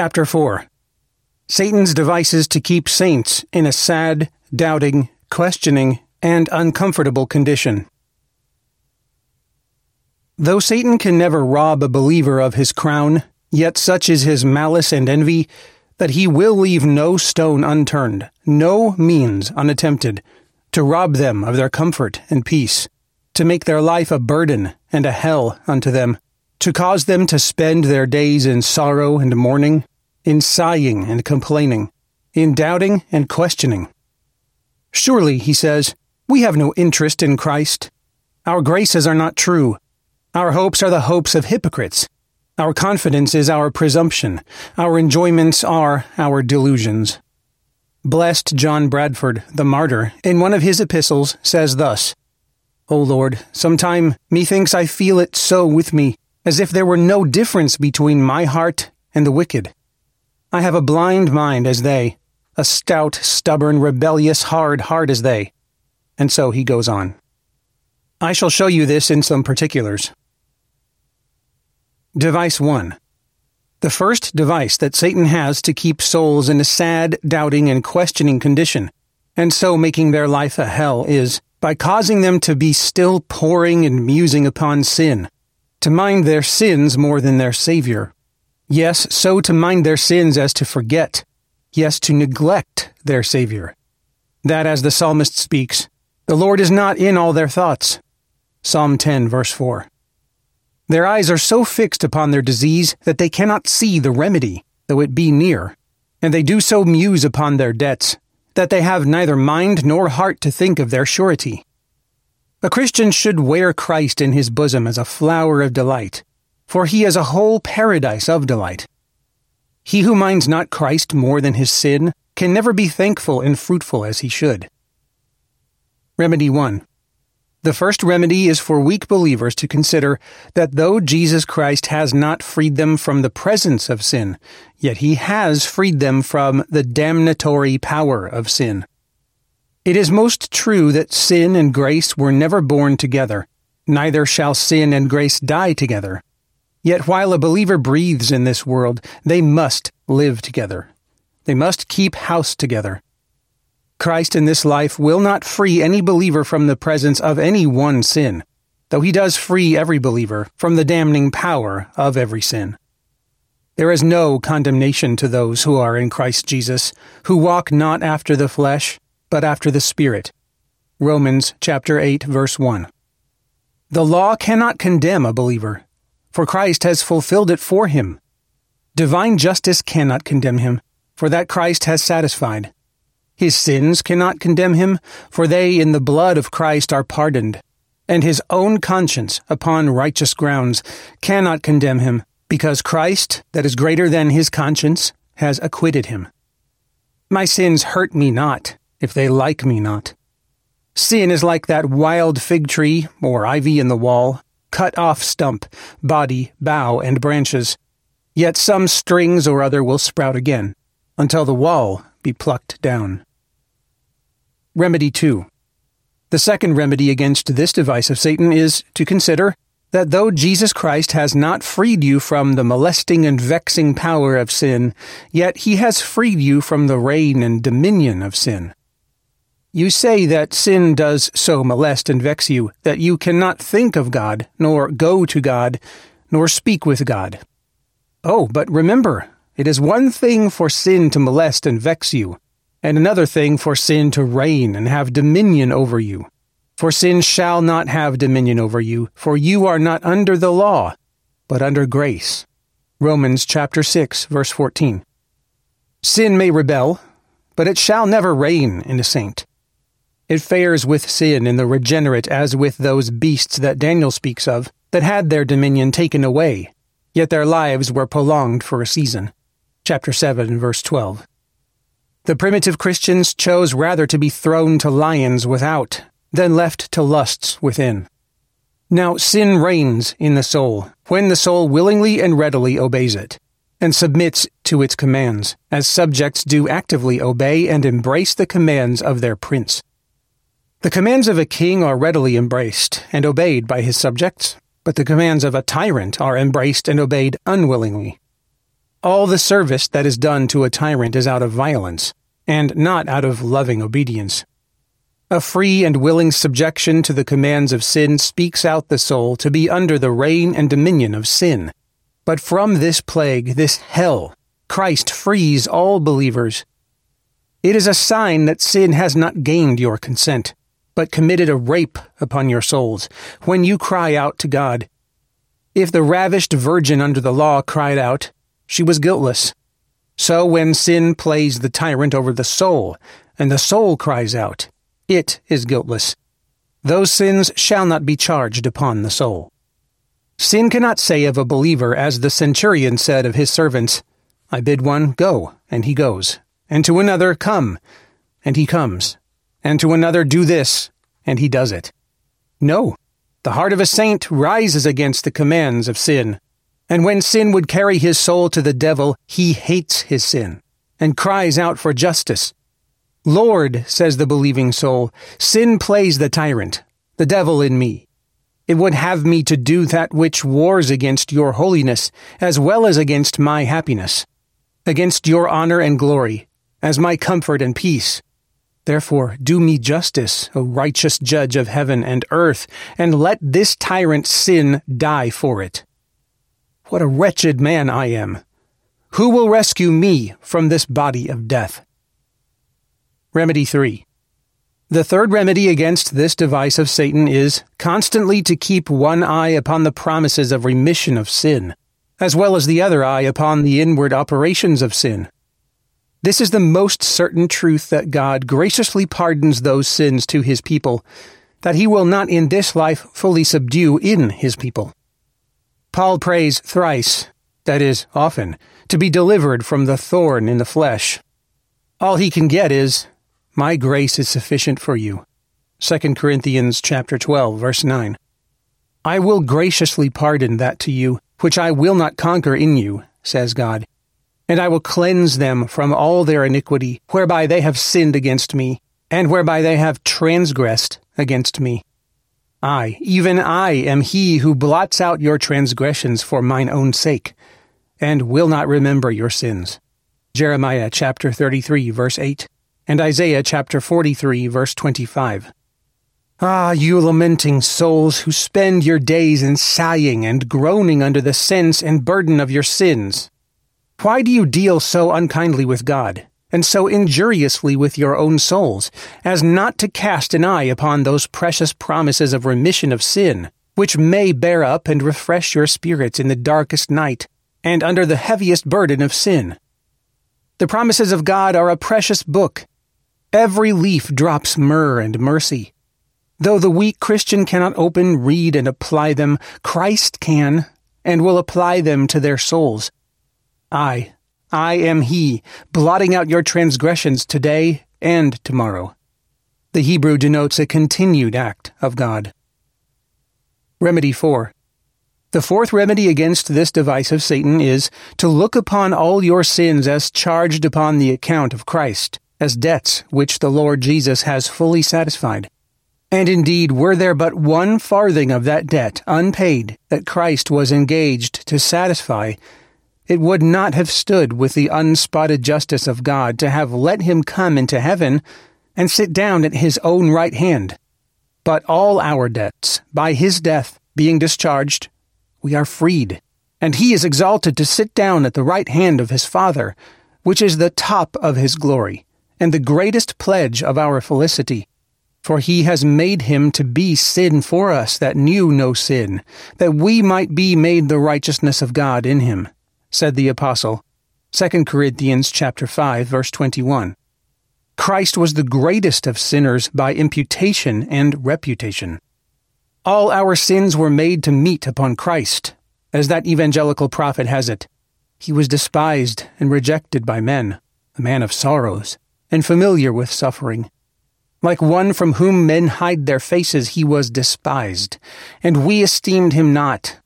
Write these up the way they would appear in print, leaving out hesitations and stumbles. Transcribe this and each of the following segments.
Chapter 4. Satan's devices to keep saints in a sad, doubting, questioning, and uncomfortable condition. Though Satan can never rob a believer of his crown, yet such is his malice and envy that he will leave no stone unturned, no means unattempted, to rob them of their comfort and peace, to make their life a burden and a hell unto them, to cause them to spend their days in sorrow and mourning, in sighing and complaining, in doubting and questioning. Surely, he says, we have no interest in Christ. Our graces are not true. Our hopes are the hopes of hypocrites. Our confidence is our presumption. Our enjoyments are our delusions. Blessed John Bradford, the martyr, in one of his epistles says thus, O Lord, sometime methinks I feel it so with me, as if there were no difference between my heart and the wicked. I have a blind mind as they, a stout, stubborn, rebellious, hard heart as they. And so he goes on. I shall show you this in some particulars. Device 1. The first device that Satan has to keep souls in a sad, doubting, and questioning condition, and so making their life a hell, is by causing them to be still poring and musing upon sin, to mind their sins more than their Savior. Yes, so to mind their sins as to forget, yes, to neglect their Savior. That, as the psalmist speaks, the Lord is not in all their thoughts. Psalm 10, verse 4. Their eyes are so fixed upon their disease that they cannot see the remedy, though it be near, and they do so muse upon their debts, that they have neither mind nor heart to think of their surety. A Christian should wear Christ in his bosom as a flower of delight, for he is a whole paradise of delight. He who minds not Christ more than his sin can never be thankful and fruitful as he should. Remedy 1. The first remedy is for weak believers to consider that though Jesus Christ has not freed them from the presence of sin, yet he has freed them from the damnatory power of sin. It is most true that sin and grace were never born together, neither shall sin and grace die together. Yet while a believer breathes in this world, they must live together. They must keep house together. Christ in this life will not free any believer from the presence of any one sin, though he does free every believer from the damning power of every sin. There is no condemnation to those who are in Christ Jesus, who walk not after the flesh, but after the Spirit. Romans chapter 8, verse 1. The law cannot condemn a believer, for Christ has fulfilled it for him. Divine justice cannot condemn him, for that Christ has satisfied. His sins cannot condemn him, for they in the blood of Christ are pardoned. And his own conscience, upon righteous grounds, cannot condemn him, because Christ, that is greater than his conscience, has acquitted him. My sins hurt me not, if they like me not. Sin is like that wild fig tree, or ivy in the wall, cut off stump, body, bough, and branches. Yet some strings or other will sprout again, until the wall be plucked down. Remedy 2. The second remedy against this device of Satan is to consider that though Jesus Christ has not freed you from the molesting and vexing power of sin, yet he has freed you from the reign and dominion of sin. You say that sin does so molest and vex you that you cannot think of God, nor go to God, nor speak with God. Oh, but remember, it is one thing for sin to molest and vex you, and another thing for sin to reign and have dominion over you. For sin shall not have dominion over you, for you are not under the law, but under grace. Romans chapter 6, verse 14. Sin may rebel, but it shall never reign in a saint. It fares with sin in the regenerate as with those beasts that Daniel speaks of, that had their dominion taken away, yet their lives were prolonged for a season. Chapter 7, verse 12. The primitive Christians chose rather to be thrown to lions without than left to lusts within. Now sin reigns in the soul when the soul willingly and readily obeys it, and submits to its commands, as subjects do actively obey and embrace the commands of their prince. The commands of a king are readily embraced and obeyed by his subjects, but the commands of a tyrant are embraced and obeyed unwillingly. All the service that is done to a tyrant is out of violence, and not out of loving obedience. A free and willing subjection to the commands of sin speaks out the soul to be under the reign and dominion of sin. But from this plague, this hell, Christ frees all believers. It is a sign that sin has not gained your consent, but committed a rape upon your souls, when you cry out to God. If the ravished virgin under the law cried out, she was guiltless. So when sin plays the tyrant over the soul, and the soul cries out, it is guiltless. Those sins shall not be charged upon the soul. Sin cannot say of a believer, as the centurion said of his servants, "I bid one, go, and he goes. And to another, come, and he comes. And to another, do this, and he does it." No, the heart of a saint rises against the commands of sin. And when sin would carry his soul to the devil, he hates his sin, and cries out for justice. "Lord," says the believing soul, "sin plays the tyrant, the devil in me. It would have me to do that which wars against your holiness, as well as against my happiness, against your honor and glory, as my comfort and peace. Therefore, do me justice, O righteous judge of heaven and earth, and let this tyrant sin die for it. What a wretched man I am! Who will rescue me from this body of death?" Remedy 3. The third remedy against this device of Satan is constantly to keep one eye upon the promises of remission of sin, as well as the other eye upon the inward operations of sin. This is the most certain truth, that God graciously pardons those sins to his people, that he will not in this life fully subdue in his people. Paul prays thrice, that is, often, to be delivered from the thorn in the flesh. All he can get is, "My grace is sufficient for you." 2 Corinthians chapter 12, verse 9. "I will graciously pardon that to you, which I will not conquer in you," says God, "and I will cleanse them from all their iniquity, whereby they have sinned against me, and whereby they have transgressed against me. I, even I, am he who blots out your transgressions for mine own sake, and will not remember your sins." Jeremiah chapter 33, verse 8. And Isaiah chapter 43, verse 25. Ah, you lamenting souls who spend your days in sighing and groaning under the sense and burden of your sins, why do you deal so unkindly with God, and so injuriously with your own souls, as not to cast an eye upon those precious promises of remission of sin, which may bear up and refresh your spirits in the darkest night, and under the heaviest burden of sin? The promises of God are a precious book. Every leaf drops myrrh and mercy. Though the weak Christian cannot open, read, and apply them, Christ can, and will apply them to their souls. I am he, blotting out your transgressions today and tomorrow. The Hebrew denotes a continued act of God. Remedy 4. The fourth remedy against this device of Satan is to look upon all your sins as charged upon the account of Christ, as debts which the Lord Jesus has fully satisfied. And indeed, were there but one farthing of that debt unpaid that Christ was engaged to satisfy, it would not have stood with the unspotted justice of God to have let him come into heaven and sit down at his own right hand. But all our debts, by his death, being discharged, we are freed, and he is exalted to sit down at the right hand of his Father, which is the top of his glory, and the greatest pledge of our felicity. For he has made him to be sin for us that knew no sin, that we might be made the righteousness of God in him, said the apostle. 2 Corinthians chapter 5, verse 21. Christ was the greatest of sinners by imputation and reputation. All our sins were made to meet upon Christ, as that evangelical prophet has it. He was despised and rejected by men, a man of sorrows, and familiar with suffering. Like one from whom men hide their faces, he was despised, and we esteemed him not.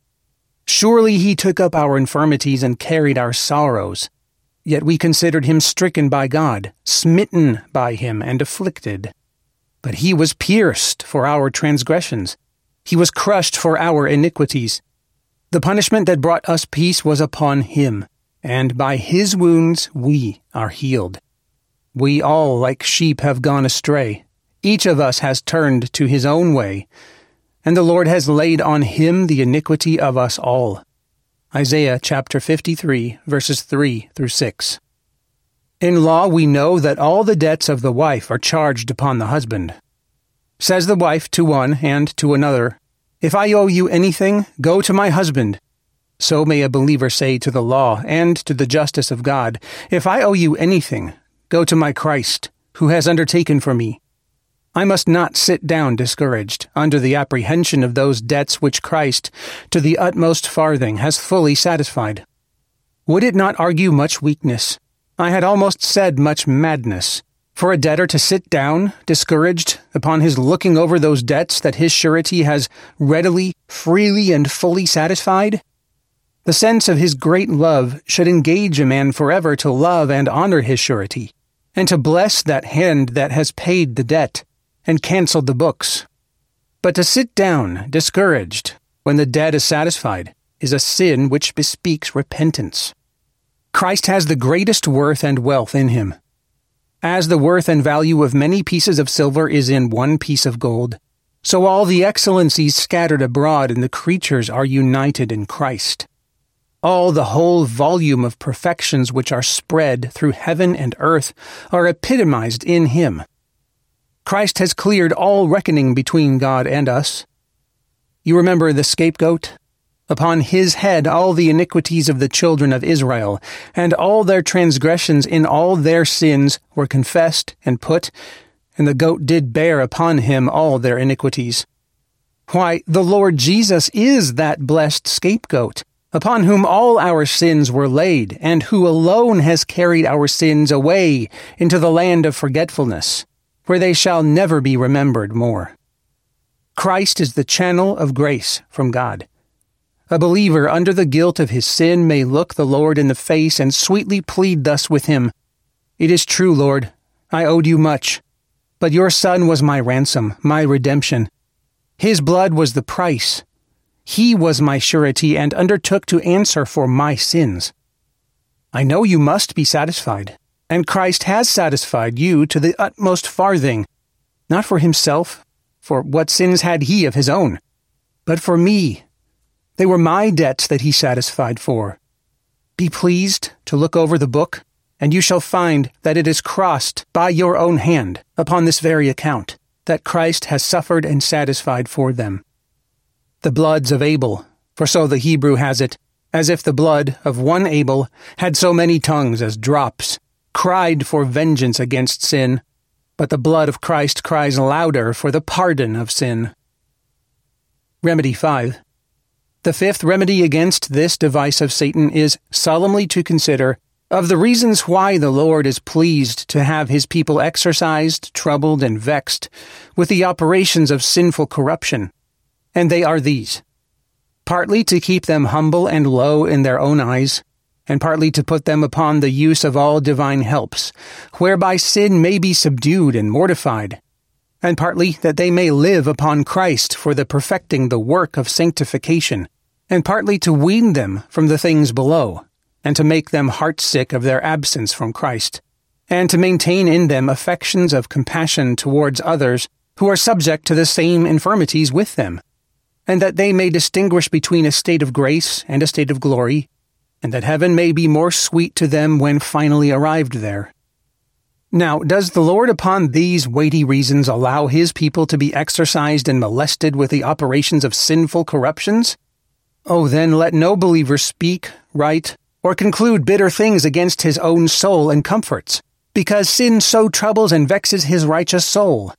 Surely he took up our infirmities and carried our sorrows. Yet we considered him stricken by God, smitten by him, and afflicted. But he was pierced for our transgressions. He was crushed for our iniquities. The punishment that brought us peace was upon him, and by his wounds we are healed. We all, like sheep, have gone astray. Each of us has turned to his own way, and the Lord has laid on him the iniquity of us all. Isaiah chapter 53, verses 3 through 6. In law we know that all the debts of the wife are charged upon the husband. Says the wife to one and to another, "If I owe you anything, go to my husband." So may a believer say to the law and to the justice of God, "If I owe you anything, go to my Christ, who has undertaken for me." I must not sit down discouraged, under the apprehension of those debts which Christ, to the utmost farthing, has fully satisfied. Would it not argue much weakness? I had almost said much madness, for a debtor to sit down, discouraged, upon his looking over those debts that his surety has readily, freely, and fully satisfied? The sense of his great love should engage a man forever to love and honor his surety, and to bless that hand that has paid the debt and canceled the books. But to sit down, discouraged, when the debt is satisfied, is a sin which bespeaks repentance. Christ has the greatest worth and wealth in him. As the worth and value of many pieces of silver is in one piece of gold, so all the excellencies scattered abroad in the creatures are united in Christ. All the whole volume of perfections which are spread through heaven and earth are epitomized in him. Christ has cleared all reckoning between God and us. You remember the scapegoat? Upon his head all the iniquities of the children of Israel, and all their transgressions in all their sins were confessed and put, and the goat did bear upon him all their iniquities. Why, the Lord Jesus is that blessed scapegoat, upon whom all our sins were laid, and who alone has carried our sins away into the land of forgetfulness, where they shall never be remembered more. Christ is the channel of grace from God. A believer under the guilt of his sin may look the Lord in the face and sweetly plead thus with him, "It is true, Lord, I owed you much, but your Son was my ransom, my redemption. His blood was the price. He was my surety and undertook to answer for my sins. I know you must be satisfied, and Christ has satisfied you to the utmost farthing, not for himself, for what sins had he of his own, but for me. They were my debts that he satisfied for. Be pleased to look over the book, and you shall find that it is crossed by your own hand upon this very account, that Christ has suffered and satisfied for them. The bloods of Abel, for so the Hebrew has it, as if the blood of one Abel had so many tongues as drops, cried for vengeance against sin, but the blood of Christ cries louder for the pardon of sin." Remedy 5. The fifth remedy against this device of Satan is solemnly to consider of the reasons why the Lord is pleased to have his people exercised, troubled, and vexed with the operations of sinful corruption, and they are these: partly to keep them humble and low in their own eyes, and partly to put them upon the use of all divine helps, whereby sin may be subdued and mortified, and partly that they may live upon Christ for the perfecting the work of sanctification, and partly to wean them from the things below, and to make them heartsick of their absence from Christ, and to maintain in them affections of compassion towards others who are subject to the same infirmities with them, and that they may distinguish between a state of grace and a state of glory, and that heaven may be more sweet to them when finally arrived there. Now, does the Lord upon these weighty reasons allow his people to be exercised and molested with the operations of sinful corruptions? Oh, then let no believer speak, write, or conclude bitter things against his own soul and comforts, because sin so troubles and vexes his righteous soul.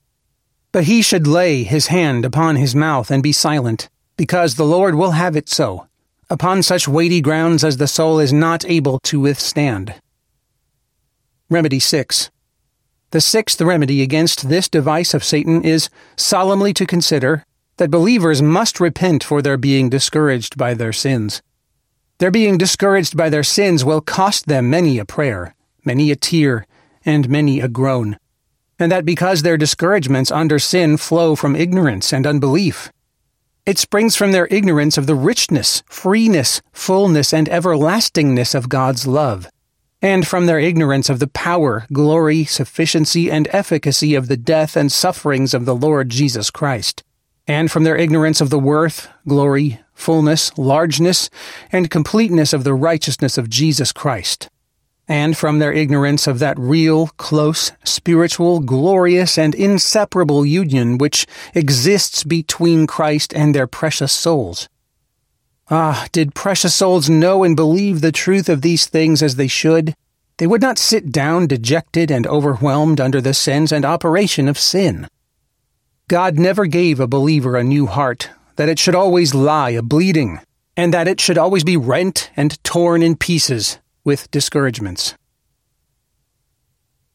But he should lay his hand upon his mouth and be silent, because the Lord will have it so, upon such weighty grounds as the soul is not able to withstand. Remedy 6. The sixth remedy against this device of Satan is solemnly to consider that believers must repent for their being discouraged by their sins. Their being discouraged by their sins will cost them many a prayer, many a tear, and many a groan, and that because their discouragements under sin flow from ignorance and unbelief. It springs from their ignorance of the richness, freeness, fullness, and everlastingness of God's love, and from their ignorance of the power, glory, sufficiency, and efficacy of the death and sufferings of the Lord Jesus Christ, and from their ignorance of the worth, glory, fullness, largeness, and completeness of the righteousness of Jesus Christ, and from their ignorance of that real, close, spiritual, glorious, and inseparable union which exists between Christ and their precious souls. Ah, did precious souls know and believe the truth of these things as they should, they would not sit down dejected and overwhelmed under the sins and operation of sin. God never gave a believer a new heart, that it should always lie a-bleeding, and that it should always be rent and torn in pieces with discouragements.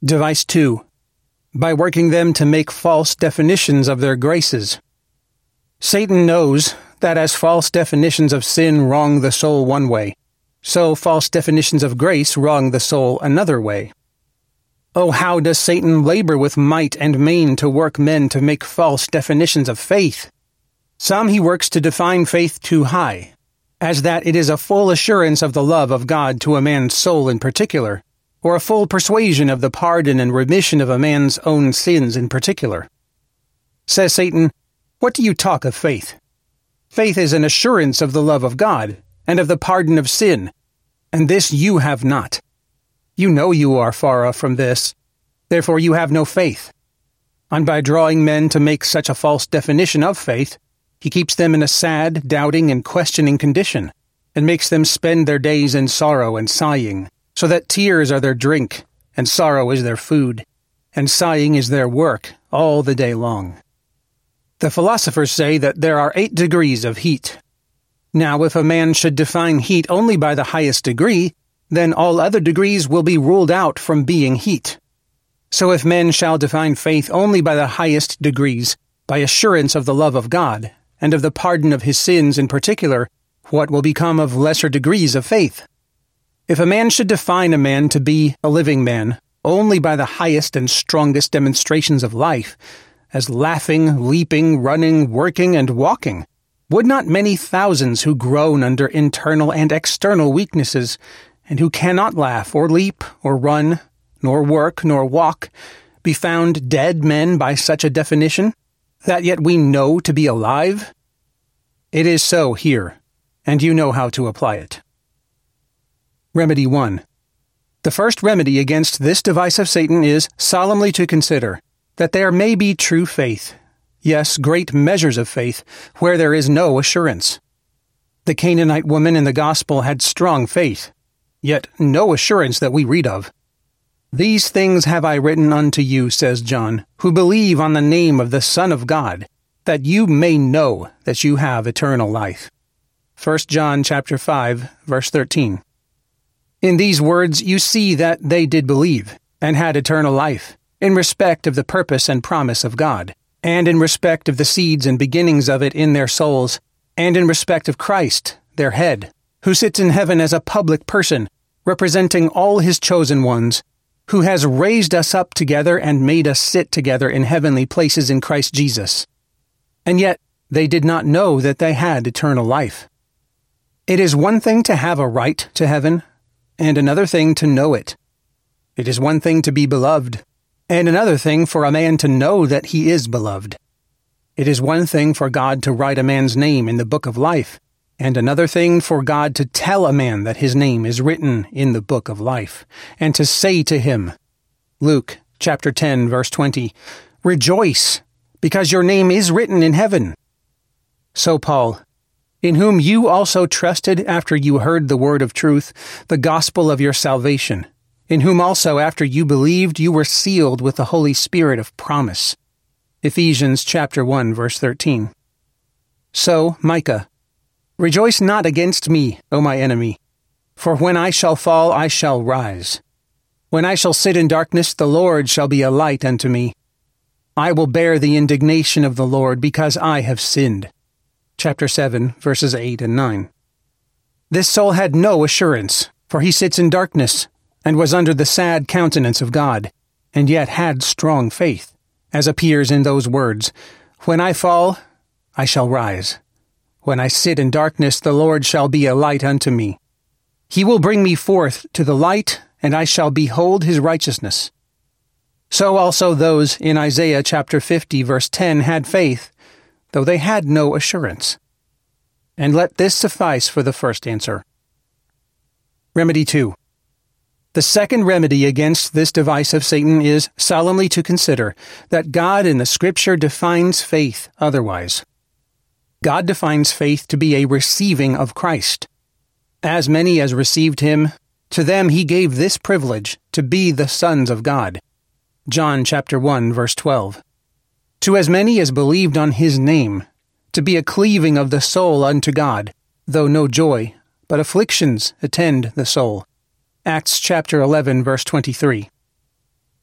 Device 2. By working them to make false definitions of their graces. Satan knows that as false definitions of sin wrong the soul one way, so false definitions of grace wrong the soul another way. Oh, how does Satan labor with might and main to work men to make false definitions of faith? Some he works to define faith too high, as that it is a full assurance of the love of God to a man's soul in particular, or a full persuasion of the pardon and remission of a man's own sins in particular. Says Satan, "What do you talk of faith? Faith is an assurance of the love of God, and of the pardon of sin, and this you have not. You know you are far off from this, therefore you have no faith." And by drawing men to make such a false definition of faith, he keeps them in a sad, doubting, and questioning condition, and makes them spend their days in sorrow and sighing, so that tears are their drink, and sorrow is their food, and sighing is their work all the day long. The philosophers say that there are 8 degrees of heat. Now, if a man should define heat only by the highest degree, then all other degrees will be ruled out from being heat. So if men shall define faith only by the highest degrees, by assurance of the love of God, and of the pardon of his sins in particular, what will become of lesser degrees of faith? If a man should define a man to be a living man only by the highest and strongest demonstrations of life, as laughing, leaping, running, working, and walking, would not many thousands who groan under internal and external weaknesses, and who cannot laugh or leap or run, nor work nor walk, be found dead men by such a definition, that yet we know to be alive? It is so here, and you know how to apply it. Remedy 1. The first remedy against this device of Satan is solemnly to consider that there may be true faith, yes, great measures of faith, where there is no assurance. The Canaanite woman in the Gospel had strong faith, yet no assurance that we read of. "These things have I written unto you," says John, "who believe on the name of the Son of God, that you may know that you have eternal life." 1 John chapter 5, verse 13. In these words you see that they did believe, and had eternal life, in respect of the purpose and promise of God, and in respect of the seeds and beginnings of it in their souls, and in respect of Christ, their head, who sits in heaven as a public person, representing all his chosen ones, who has raised us up together and made us sit together in heavenly places in Christ Jesus. And yet they did not know that they had eternal life. It is one thing to have a right to heaven, and another thing to know it. It is one thing to be beloved, and another thing for a man to know that he is beloved. It is one thing for God to write a man's name in the book of life, and another thing for God to tell a man that his name is written in the book of life, and to say to him, Luke chapter 10, verse 20, "Rejoice, because your name is written in heaven." So Paul, "In whom you also trusted after you heard the word of truth, the gospel of your salvation, in whom also after you believed you were sealed with the Holy Spirit of promise." Ephesians chapter 1, verse 13. So Micah, "Rejoice not against me, O my enemy, for when I shall fall I shall rise. When I shall sit in darkness, the Lord shall be a light unto me. I will bear the indignation of the Lord, because I have sinned." Chapter 7, verses 8 and 9. This soul had no assurance, for he sits in darkness, and was under the sad countenance of God, and yet had strong faith, as appears in those words, "When I fall, I shall rise. When I sit in darkness, the Lord shall be a light unto me. He will bring me forth to the light, and I shall behold his righteousness. So also those in Isaiah chapter 50 verse 10 had faith, though they had no assurance. And let this suffice for the first answer. Remedy 2. The second remedy against this device of Satan is solemnly to consider that God in the Scripture defines faith otherwise. God defines faith to be a receiving of Christ. As many as received him, to them he gave this privilege to be the sons of God. John chapter 1 verse 12. To as many as believed on his name, to be a cleaving of the soul unto God, though no joy, but afflictions attend the soul. Acts chapter 11 verse 23.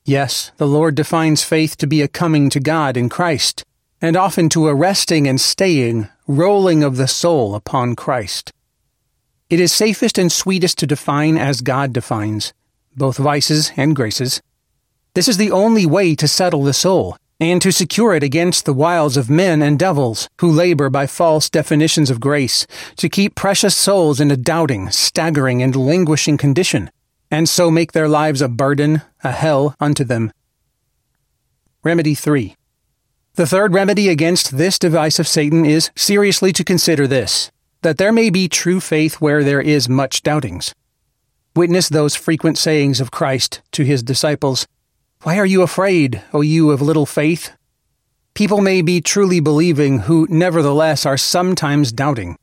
Yes, the Lord defines faith to be a coming to God in Christ, and often to a resting and staying, rolling of the soul upon Christ. It is safest and sweetest to define as God defines, both vices and graces. This is the only way to settle the soul, and to secure it against the wiles of men and devils who labor by false definitions of grace, to keep precious souls in a doubting, staggering, and languishing condition, and so make their lives a burden, a hell unto them. Remedy 3. The third remedy against this device of Satan is seriously to consider this, that there may be true faith where there is much doubtings. Witness those frequent sayings of Christ to his disciples, "Why are you afraid, O you of little faith?" People may be truly believing who nevertheless are sometimes doubting.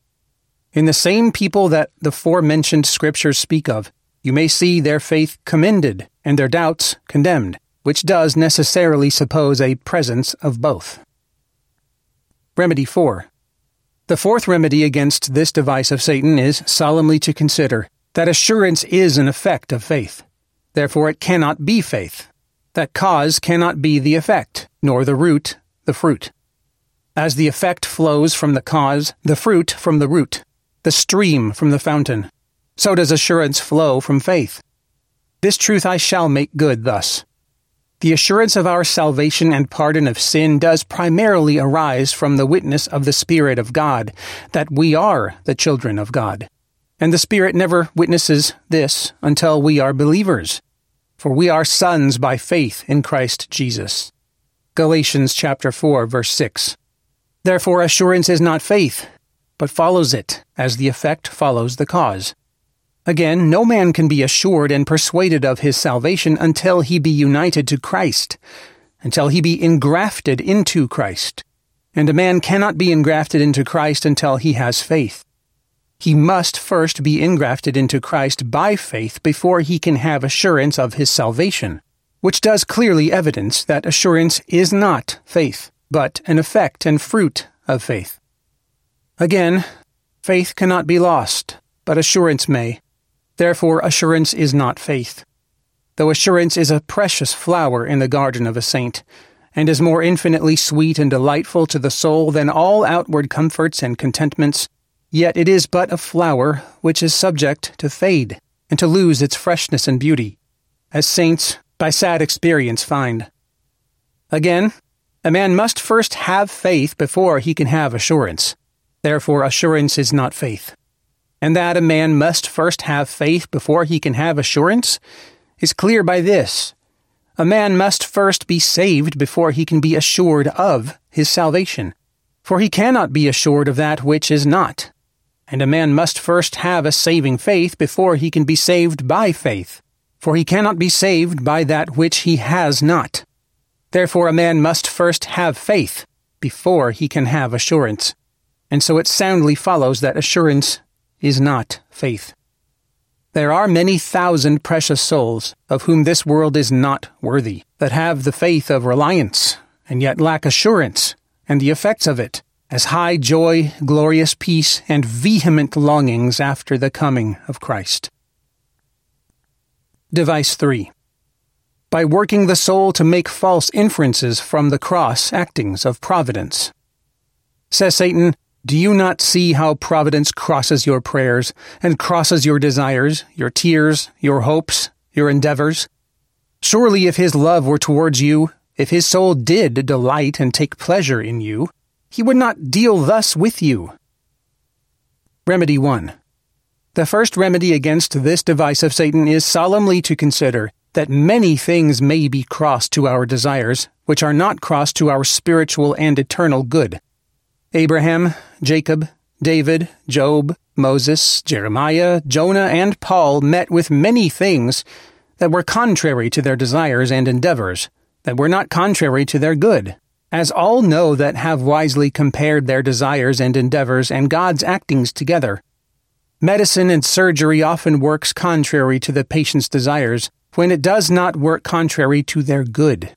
In the same people that the forementioned scriptures speak of, you may see their faith commended and their doubts condemned, which does necessarily suppose a presence of both. Remedy 4. The fourth remedy against this device of Satan is solemnly to consider that assurance is an effect of faith. Therefore it cannot be faith. That cause cannot be the effect, nor the root, the fruit. As the effect flows from the cause, the fruit from the root, the stream from the fountain, so does assurance flow from faith. This truth I shall make good thus. The assurance of our salvation and pardon of sin does primarily arise from the witness of the Spirit of God, that we are the children of God. And the Spirit never witnesses this until we are believers. For we are sons by faith in Christ Jesus. Galatians chapter 4, verse 6. Therefore assurance is not faith, but follows it, as the effect follows the cause. Again, no man can be assured and persuaded of his salvation until he be united to Christ, until he be engrafted into Christ. And a man cannot be engrafted into Christ until he has faith. He must first be engrafted into Christ by faith before he can have assurance of his salvation, which does clearly evidence that assurance is not faith, but an effect and fruit of faith. Again, faith cannot be lost, but assurance may. Therefore, assurance is not faith. Though assurance is a precious flower in the garden of a saint, and is more infinitely sweet and delightful to the soul than all outward comforts and contentments, yet it is but a flower which is subject to fade and to lose its freshness and beauty, as saints by sad experience find. Again, a man must first have faith before he can have assurance. Therefore, assurance is not faith. And that a man must first have faith before he can have assurance is clear by this. A man must first be saved before he can be assured of his salvation, for he cannot be assured of that which is not. And a man must first have a saving faith before he can be saved by faith, for he cannot be saved by that which he has not. Therefore a man must first have faith before he can have assurance, and so it soundly follows that assurance is not faith. There are many thousand precious souls of whom this world is not worthy, that have the faith of reliance, and yet lack assurance, and the effects of it, as high joy, glorious peace, and vehement longings after the coming of Christ. Device 3. By working the soul to make false inferences from the cross actings of providence. Says Satan, "Do you not see how providence crosses your prayers, and crosses your desires, your tears, your hopes, your endeavors? Surely if his love were towards you, if his soul did delight and take pleasure in you, he would not deal thus with you. Remedy 1. The first remedy against this device of Satan is solemnly to consider that many things may be crossed to our desires, which are not crossed to our spiritual and eternal good. Abraham, Jacob, David, Job, Moses, Jeremiah, Jonah, and Paul met with many things that were contrary to their desires and endeavors, that were not contrary to their good, as all know that have wisely compared their desires and endeavors and God's actings together. Medicine and surgery often works contrary to the patient's desires, when it does not work contrary to their good.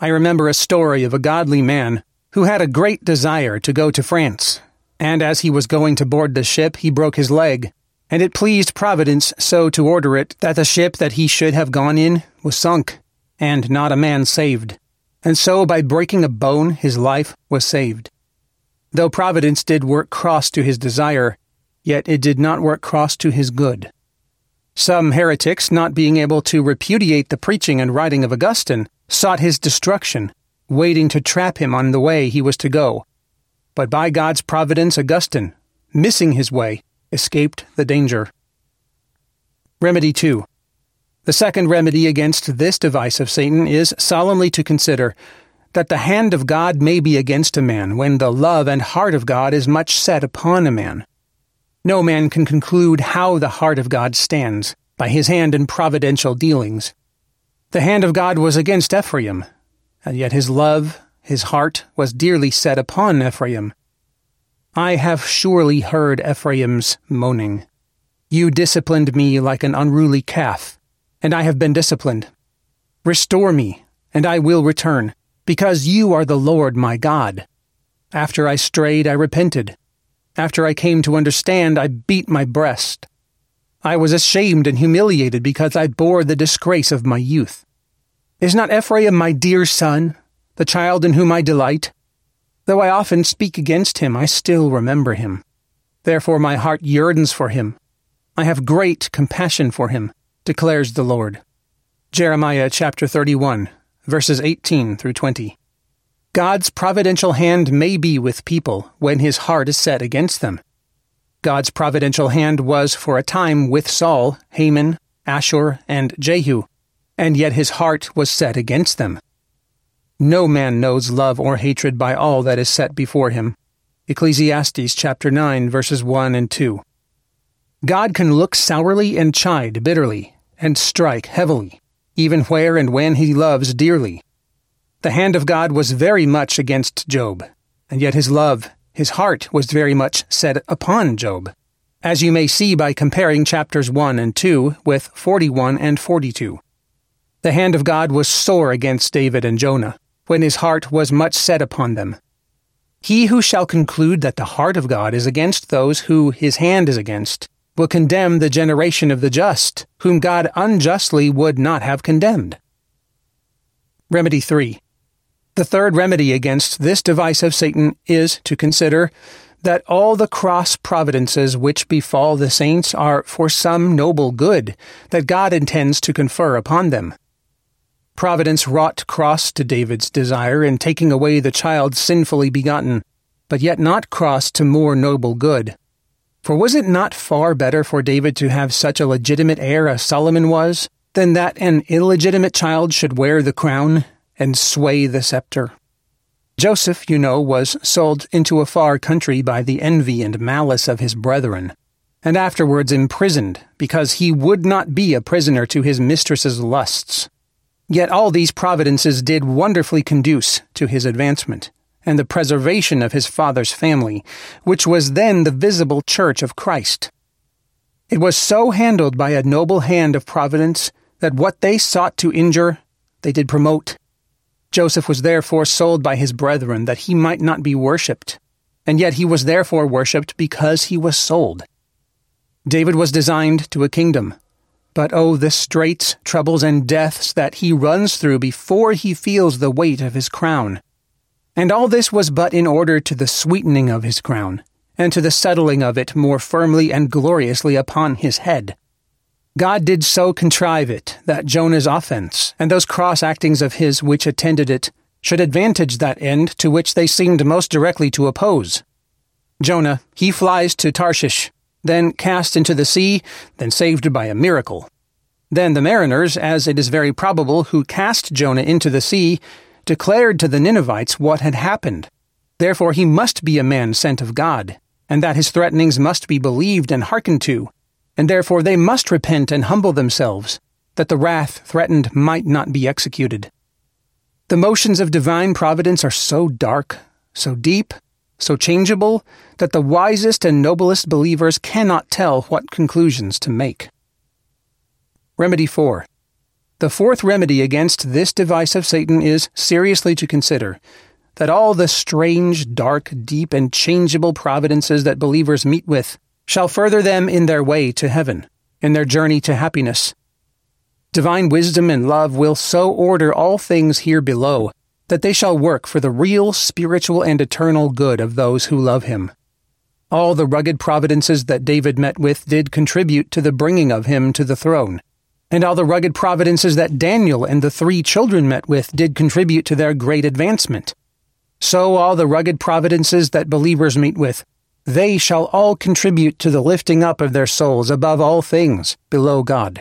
I remember a story of a godly man who had a great desire to go to France, and as he was going to board the ship, he broke his leg, and it pleased Providence so to order it that the ship that he should have gone in was sunk, and not a man saved, and so by breaking a bone his life was saved. Though Providence did work cross to his desire, yet it did not work cross to his good. Some heretics, not being able to repudiate the preaching and writing of Augustine, sought his destruction, waiting to trap him on the way he was to go. But by God's providence, Augustine, missing his way, escaped the danger. Remedy 2. The second remedy against this device of Satan is solemnly to consider that the hand of God may be against a man when the love and heart of God is much set upon a man. No man can conclude how the heart of God stands by his hand in providential dealings. The hand of God was against Ephraim, and yet his love, his heart, was dearly set upon Ephraim. I have surely heard Ephraim's moaning. You disciplined me like an unruly calf, and I have been disciplined. Restore me, and I will return, because you are the Lord my God. After I strayed, I repented. After I came to understand, I beat my breast. I was ashamed and humiliated because I bore the disgrace of my youth. Is not Ephraim my dear son, the child in whom I delight? Though I often speak against him, I still remember him. Therefore my heart yearns for him. I have great compassion for him, declares the Lord. Jeremiah chapter 31, verses 18 through 20. God's providential hand may be with people when his heart is set against them. God's providential hand was for a time with Saul, Haman, Ashur, and Jehu, and yet his heart was set against them. No man knows love or hatred by all that is set before him. Ecclesiastes chapter 9, verses 1 and 2. God can look sourly and chide bitterly, and strike heavily, even where and when he loves dearly. The hand of God was very much against Job, and yet his love, his heart, was very much set upon Job, as you may see by comparing chapters 1 and 2 with 41 and 42. The hand of God was sore against David and Jonah, when his heart was much set upon them. He who shall conclude that the heart of God is against those who his hand is against will condemn the generation of the just, whom God unjustly would not have condemned. Remedy 3. The third remedy against this device of Satan is to consider that all the cross providences which befall the saints are for some noble good that God intends to confer upon them. Providence wrought cross to David's desire in taking away the child sinfully begotten, but yet not cross to more noble good. For was it not far better for David to have such a legitimate heir as Solomon was, than that an illegitimate child should wear the crown and sway the scepter? Joseph, you know, was sold into a far country by the envy and malice of his brethren, and afterwards imprisoned, because he would not be a prisoner to his mistress's lusts. Yet all these providences did wonderfully conduce to his advancement, and the preservation of his father's family, which was then the visible church of Christ. It was so handled by a noble hand of providence that what they sought to injure, they did promote. Joseph was therefore sold by his brethren that he might not be worshipped, and yet he was therefore worshipped because he was sold. David was designed to a kingdom, but oh, the straits, troubles, and deaths that he runs through before he feels the weight of his crown. And all this was but in order to the sweetening of his crown, and to the settling of it more firmly and gloriously upon his head. God did so contrive it that Jonah's offense, and those cross-actings of his which attended it, should advantage that end to which they seemed most directly to oppose. Jonah, he flies to Tarshish, then cast into the sea, then saved by a miracle. Then the mariners, as it is very probable, who cast Jonah into the sea, declared to the Ninevites what had happened. Therefore he must be a man sent of God, and that his threatenings must be believed and hearkened to, and therefore they must repent and humble themselves, that the wrath threatened might not be executed. The motions of divine providence are so dark, so deep, so changeable, that the wisest and noblest believers cannot tell what conclusions to make. Remedy 4. The fourth remedy against this device of Satan is seriously to consider that all the strange, dark, deep, and changeable providences that believers meet with shall further them in their way to heaven, in their journey to happiness. Divine wisdom and love will so order all things here below that they shall work for the real, spiritual, and eternal good of those who love him. All the rugged providences that David met with did contribute to the bringing of him to the throne, and all the rugged providences that Daniel and the three children met with did contribute to their great advancement. So all the rugged providences that believers meet with, they shall all contribute to the lifting up of their souls above all things, below God.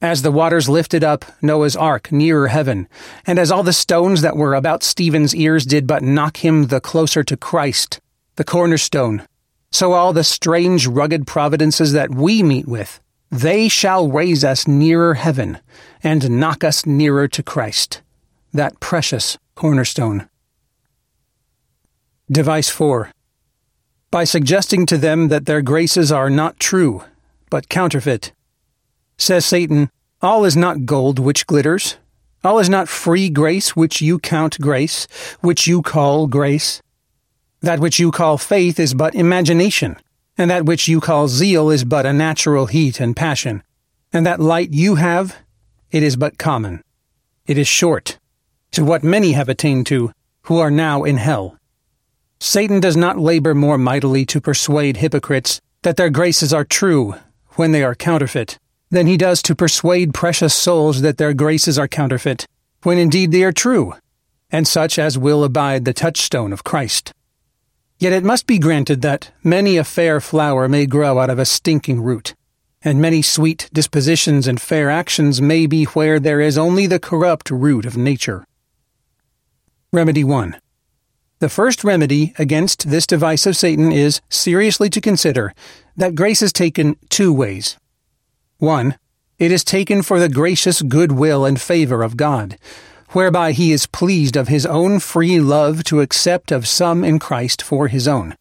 As the waters lifted up Noah's ark nearer heaven, and as all the stones that were about Stephen's ears did but knock him the closer to Christ, the cornerstone, so all the strange, rugged providences that we meet with, they shall raise us nearer heaven, and knock us nearer to Christ, that precious cornerstone. Device 4. By suggesting to them that their graces are not true, but counterfeit. Says Satan, all is not gold which glitters, all is not free grace which you count grace, which you call grace. That which you call faith is but imagination, and that which you call zeal is but a natural heat and passion, and that light you have, it is but common. It is short, to what many have attained to, who are now in hell. Satan does not labor more mightily to persuade hypocrites that their graces are true when they are counterfeit than he does to persuade precious souls that their graces are counterfeit, when indeed they are true, and such as will abide the touchstone of Christ. Yet it must be granted that many a fair flower may grow out of a stinking root, and many sweet dispositions and fair actions may be where there is only the corrupt root of nature. Remedy 1. The first remedy against this device of Satan is seriously to consider that grace is taken two ways. 1. It is taken for the gracious goodwill and favor of God, whereby he is pleased of his own free love to accept of some in Christ for his own.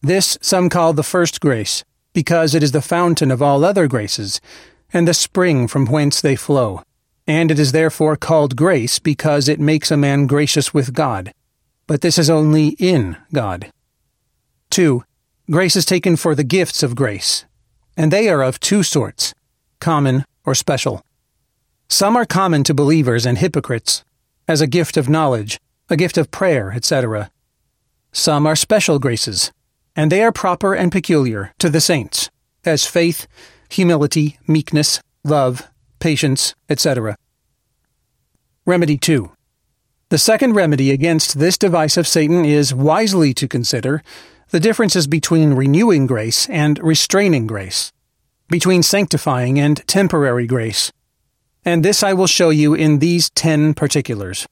This some call the first grace, because it is the fountain of all other graces, and the spring from whence they flow, and it is therefore called grace because it makes a man gracious with God, but this is only in God. 2. Grace is taken for the gifts of grace, and they are of two sorts, common or special. Some are common to believers and hypocrites, as a gift of knowledge, a gift of prayer, etc. Some are special graces, and they are proper and peculiar to the saints, as faith, humility, meekness, love, patience, etc. Remedy 2. The second remedy against this device of Satan is wisely to consider the differences between renewing grace and restraining grace, between sanctifying and temporary grace, and this I will show you in these 10 particulars.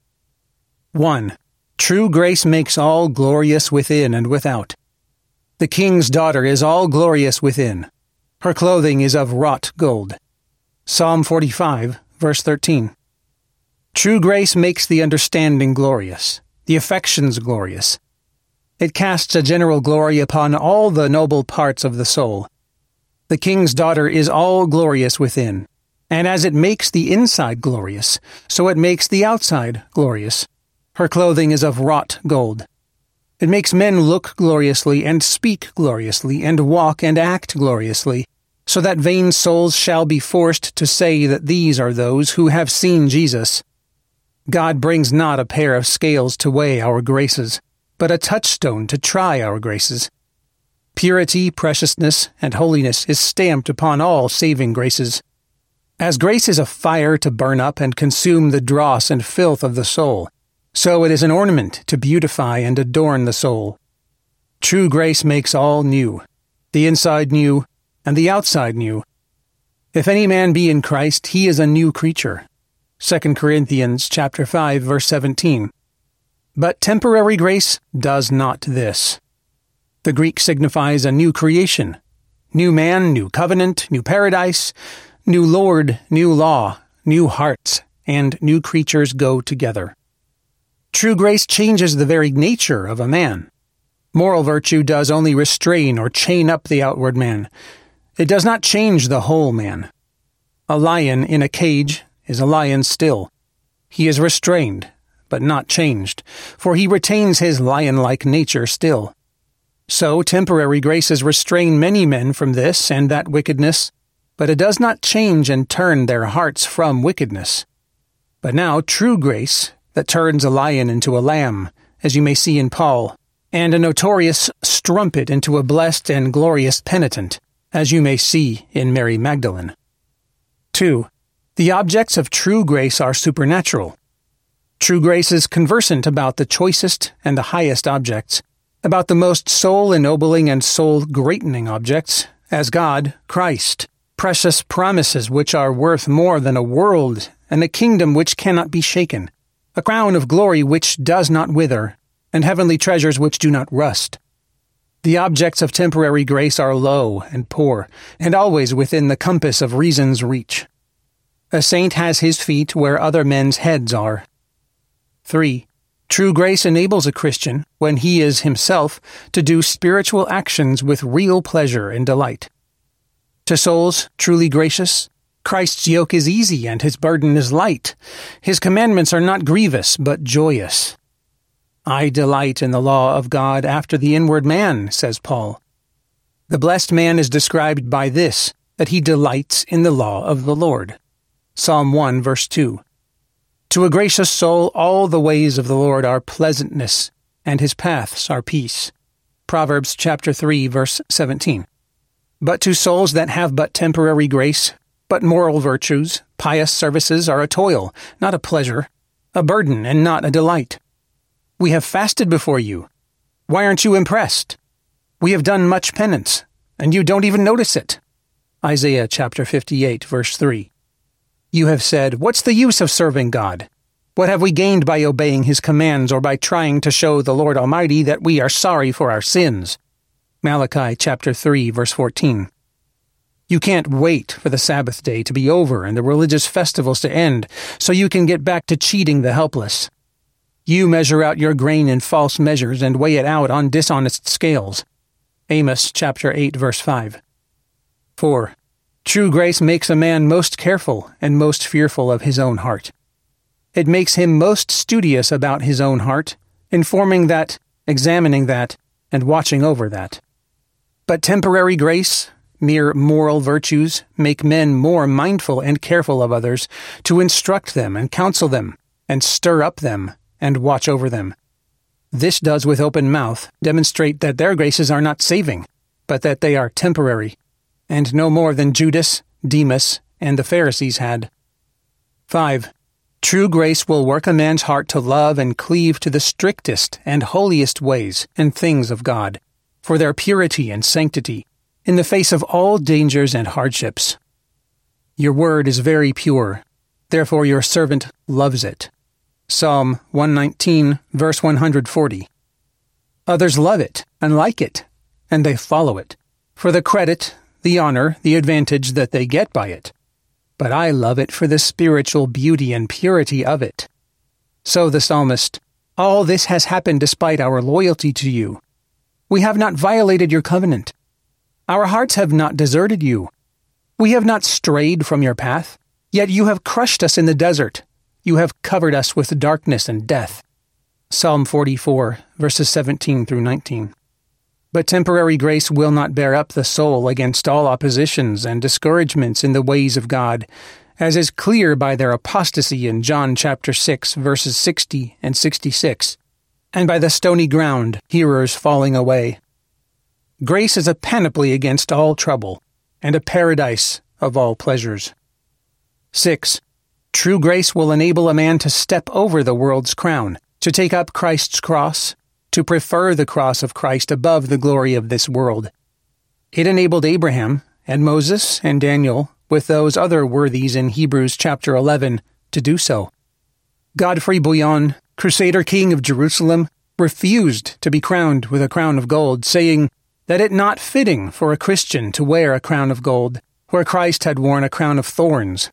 1. True grace makes all glorious within and without. The king's daughter is all glorious within. Her clothing is of wrought gold. Psalm 45, verse 13. True grace makes the understanding glorious, the affections glorious. It casts a general glory upon all the noble parts of the soul. The king's daughter is all glorious within, and as it makes the inside glorious, so it makes the outside glorious. Her clothing is of wrought gold. It makes men look gloriously, and speak gloriously, and walk and act gloriously, so that vain souls shall be forced to say that these are those who have seen Jesus. God brings not a pair of scales to weigh our graces, but a touchstone to try our graces. Purity, preciousness, and holiness is stamped upon all saving graces. As grace is a fire to burn up and consume the dross and filth of the soul, so it is an ornament to beautify and adorn the soul. True grace makes all new, the inside new, and the outside new. If any man be in Christ, he is a new creature. 2 Corinthians chapter 5, verse 17. But temporary grace does not this. The Greek signifies a new creation, new man, new covenant, new paradise, new Lord, new law, new hearts, and new creatures go together. True grace changes the very nature of a man. Moral virtue does only restrain or chain up the outward man. It does not change the whole man. A lion in a cage is a lion still. He is restrained, but not changed, for he retains his lion-like nature still. So temporary graces restrain many men from this and that wickedness, but it does not change and turn their hearts from wickedness. But now true grace, that turns a lion into a lamb, as you may see in Paul, and a notorious strumpet into a blessed and glorious penitent, as you may see in Mary Magdalene. 2. The objects of true grace are supernatural. True grace is conversant about the choicest and the highest objects, about the most soul-ennobling and soul-greatening objects, as God, Christ, precious promises which are worth more than a world, and a kingdom which cannot be shaken, a crown of glory which does not wither, and heavenly treasures which do not rust. The objects of temporary grace are low and poor, and always within the compass of reason's reach. A saint has his feet where other men's heads are. 3. True grace enables a Christian, when he is himself, to do spiritual actions with real pleasure and delight. To souls truly gracious, Christ's yoke is easy and his burden is light. His commandments are not grievous, but joyous. I delight in the law of God after the inward man, says Paul. The blessed man is described by this, that he delights in the law of the Lord. Psalm 1, verse 2. To a gracious soul, all the ways of the Lord are pleasantness, and his paths are peace. Proverbs chapter 3, verse 17. But to souls that have but temporary grace, but moral virtues, pious services are a toil, not a pleasure, a burden, and not a delight. We have fasted before you. Why aren't you impressed? We have done much penance, and you don't even notice it. Isaiah chapter 58, verse 3. You have said, "What's the use of serving God? What have we gained by obeying his commands or by trying to show the Lord Almighty that we are sorry for our sins?" Malachi chapter 3, verse 14. You can't wait for the Sabbath day to be over and the religious festivals to end so you can get back to cheating the helpless. You measure out your grain in false measures and weigh it out on dishonest scales. Amos chapter 8, verse 5. 4. True grace makes a man most careful and most fearful of his own heart. It makes him most studious about his own heart, informing that, examining that, and watching over that. But temporary grace, mere moral virtues, make men more mindful and careful of others, to instruct them and counsel them, and stir up them, and watch over them. This does with open mouth demonstrate that their graces are not saving, but that they are temporary, and no more than Judas, Demas, and the Pharisees had. 5. True grace will work a man's heart to love and cleave to the strictest and holiest ways and things of God, for their purity and sanctity, in the face of all dangers and hardships. Your word is very pure, therefore your servant loves it. Psalm 119, verse 140. Others love it and like it, and they follow it, for the credit, the honor, the advantage that they get by it. But I love it for the spiritual beauty and purity of it. So the psalmist, "All this has happened despite our loyalty to you. We have not violated your covenant. Our hearts have not deserted you. We have not strayed from your path, yet you have crushed us in the desert. You have covered us with darkness and death." Psalm 44, verses 17 through 19. But temporary grace will not bear up the soul against all oppositions and discouragements in the ways of God, as is clear by their apostasy in John chapter 6, verses 60 and 66, and by the stony ground, hearers falling away. Grace is a panoply against all trouble, and a paradise of all pleasures. 6. True grace will enable a man to step over the world's crown, to take up Christ's cross, to prefer the cross of Christ above the glory of this world. It enabled Abraham and Moses and Daniel, with those other worthies in Hebrews chapter 11, to do so. Godfrey Bouillon, Crusader King of Jerusalem, refused to be crowned with a crown of gold, saying that it not fitting for a Christian to wear a crown of gold, where Christ had worn a crown of thorns.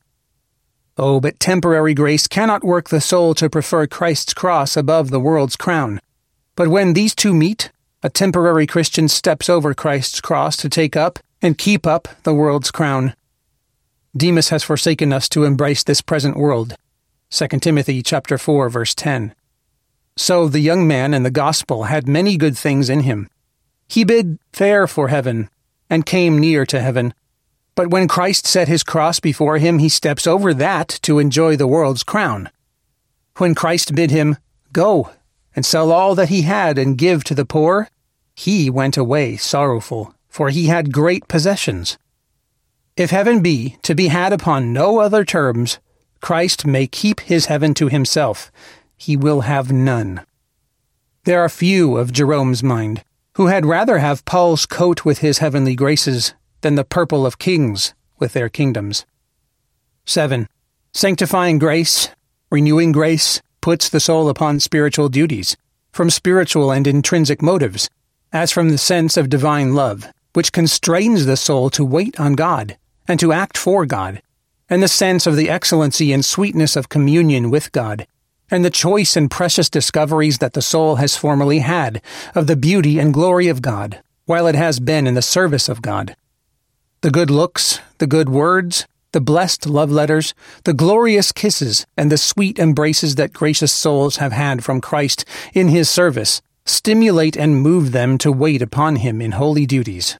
Oh, but temporary grace cannot work the soul to prefer Christ's cross above the world's crown. But when these two meet, a temporary Christian steps over Christ's cross to take up and keep up the world's crown. Demas has forsaken us to embrace this present world. 2 Timothy chapter 4, verse 10. So the young man in the gospel had many good things in him. He bid fair for heaven, and came near to heaven. But when Christ set his cross before him, he steps over that to enjoy the world's crown. When Christ bid him, "Go and sell all that he had and give to the poor," he went away sorrowful, for he had great possessions. If heaven be to be had upon no other terms, Christ may keep his heaven to himself. He will have none. There are few of Jerome's mind who had rather have Paul's coat with his heavenly graces than the purple of kings with their kingdoms. 7. Sanctifying grace, renewing grace, puts the soul upon spiritual duties, from spiritual and intrinsic motives, as from the sense of divine love, which constrains the soul to wait on God and to act for God, and the sense of the excellency and sweetness of communion with God, and the choice and precious discoveries that the soul has formerly had of the beauty and glory of God, while it has been in the service of God. The good looks, the good words, the blessed love letters, the glorious kisses, and the sweet embraces that gracious souls have had from Christ in his service stimulate and move them to wait upon him in holy duties.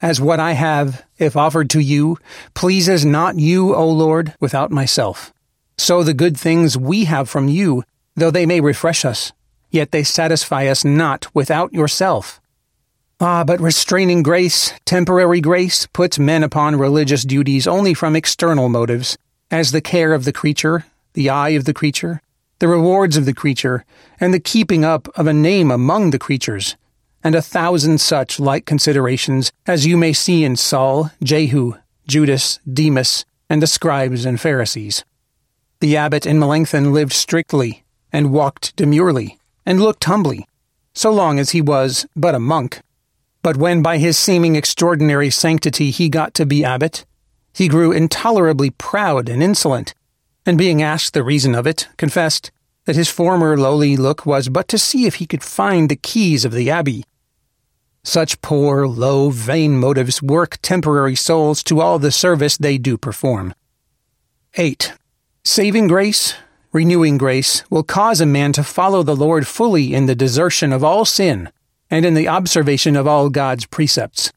As what I have, if offered to you, pleases not you, O Lord, without myself. So the good things we have from you, though they may refresh us, yet they satisfy us not without yourself. Ah, but restraining grace, temporary grace, puts men upon religious duties only from external motives, as the care of the creature, the eye of the creature, the rewards of the creature, and the keeping up of a name among the creatures, and 1,000 such like considerations, as you may see in Saul, Jehu, Judas, Demas, and the scribes and Pharisees. The abbot in Melanchthon lived strictly, and walked demurely, and looked humbly, so long as he was but a monk. But when by his seeming extraordinary sanctity he got to be abbot, he grew intolerably proud and insolent, and being asked the reason of it, confessed that his former lowly look was but to see if he could find the keys of the abbey. Such poor, low, vain motives work temporary souls to all the service they do perform. 8. Saving grace, renewing grace, will cause a man to follow the Lord fully in the desertion of all sin and in the observation of all God's precepts.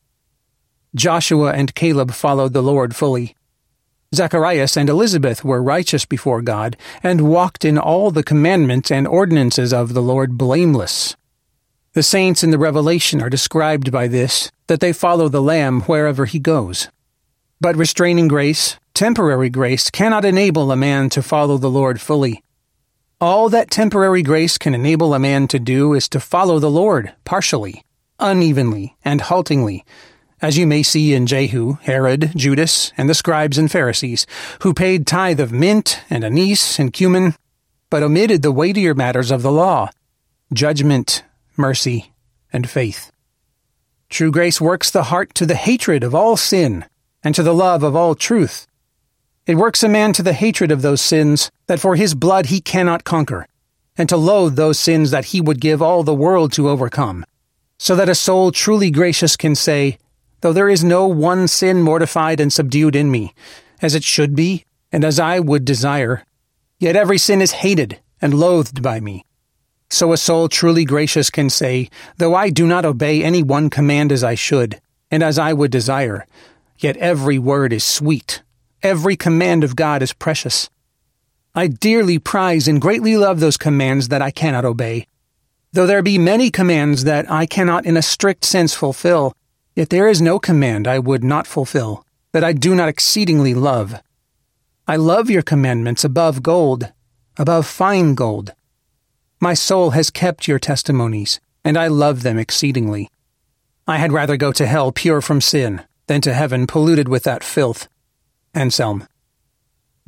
Joshua and Caleb followed the Lord fully. Zacharias and Elizabeth were righteous before God and walked in all the commandments and ordinances of the Lord blameless. The saints in the Revelation are described by this, that they follow the Lamb wherever he goes. But restraining grace, temporary grace, cannot enable a man to follow the Lord fully. All that temporary grace can enable a man to do is to follow the Lord partially, unevenly, and haltingly, as you may see in Jehu, Herod, Judas, and the scribes and Pharisees, who paid tithe of mint and anise and cumin, but omitted the weightier matters of the law, judgment, mercy, and faith. True grace works the heart to the hatred of all sin and to the love of all truth. It works a man to the hatred of those sins that for his blood he cannot conquer, and to loathe those sins that he would give all the world to overcome, so that a soul truly gracious can say, "Though there is no one sin mortified and subdued in me, as it should be, and as I would desire, yet every sin is hated and loathed by me." So a soul truly gracious can say, "Though I do not obey any one command as I should, and as I would desire, yet every word is sweet. Every command of God is precious. I dearly prize and greatly love those commands that I cannot obey. Though there be many commands that I cannot in a strict sense fulfill, yet there is no command I would not fulfill, that I do not exceedingly love. I love your commandments above gold, above fine gold. My soul has kept your testimonies, and I love them exceedingly. I had rather go to hell pure from sin than to heaven polluted with that filth. Anselm.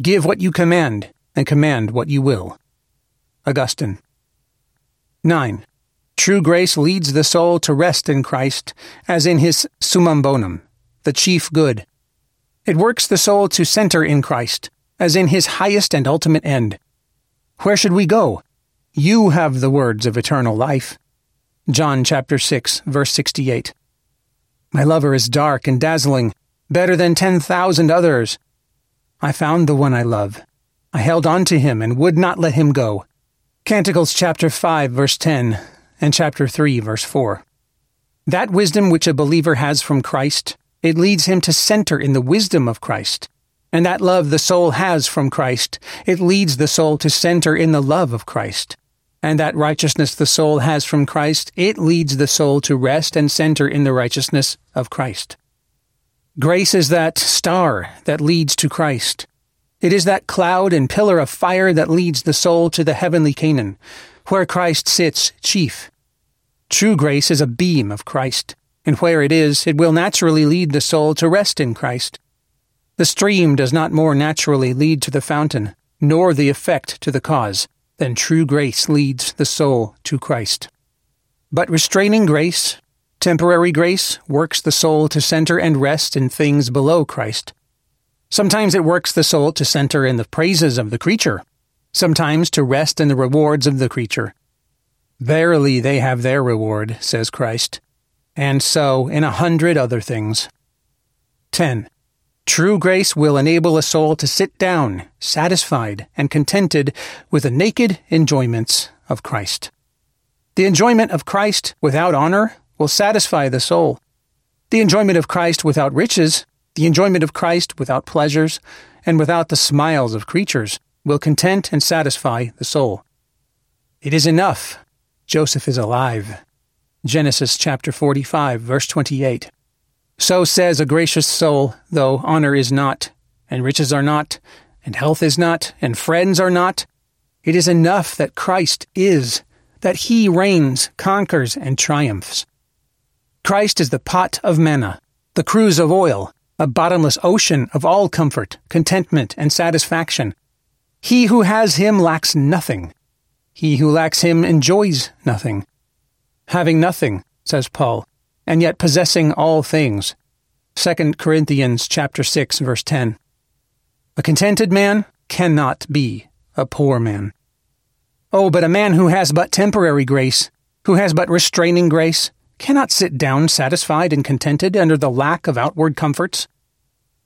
Give what you command, and command what you will. Augustine. 9. True grace leads the soul to rest in Christ, as in his summum bonum, the chief good. It works the soul to center in Christ, as in his highest and ultimate end. Where should we go? You have the words of eternal life. John chapter 6, verse 68. My lover is dark and dazzling, better than 10,000 others. I found the one I love. I held on to him and would not let him go. Canticles chapter 5, verse 10, and chapter 3, verse 4. That wisdom which a believer has from Christ, it leads him to center in the wisdom of Christ. And that love the soul has from Christ, it leads the soul to center in the love of Christ. And that righteousness the soul has from Christ, it leads the soul to rest and center in the righteousness of Christ. Grace is that star that leads to Christ. It is that cloud and pillar of fire that leads the soul to the heavenly Canaan, where Christ sits chief. True grace is a beam of Christ, and where it is, it will naturally lead the soul to rest in Christ. The stream does not more naturally lead to the fountain, nor the effect to the cause, than true grace leads the soul to Christ. But restraining grace, temporary grace, works the soul to center and rest in things below Christ. Sometimes it works the soul to center in the praises of the creature, sometimes to rest in the rewards of the creature. Verily they have their reward, says Christ, and so in 100 other things. 10. True grace will enable a soul to sit down, satisfied and contented with the naked enjoyments of Christ. The enjoyment of Christ without honor will satisfy the soul. The enjoyment of Christ without riches, the enjoyment of Christ without pleasures, and without the smiles of creatures, will content and satisfy the soul. It is enough. Joseph is alive. Genesis chapter 45, verse 28. So says a gracious soul, though honor is not, and riches are not, and health is not, and friends are not. It is enough that Christ is, that he reigns, conquers, and triumphs. Christ is the pot of manna, the cruise of oil, a bottomless ocean of all comfort, contentment, and satisfaction. He who has him lacks nothing. He who lacks him enjoys nothing. Having nothing, says Paul, and yet possessing all things. 2 Corinthians chapter 6, verse 10. A contented man cannot be a poor man. Oh, but a man who has but temporary grace, who has but restraining grace, cannot sit down satisfied and contented under the lack of outward comforts.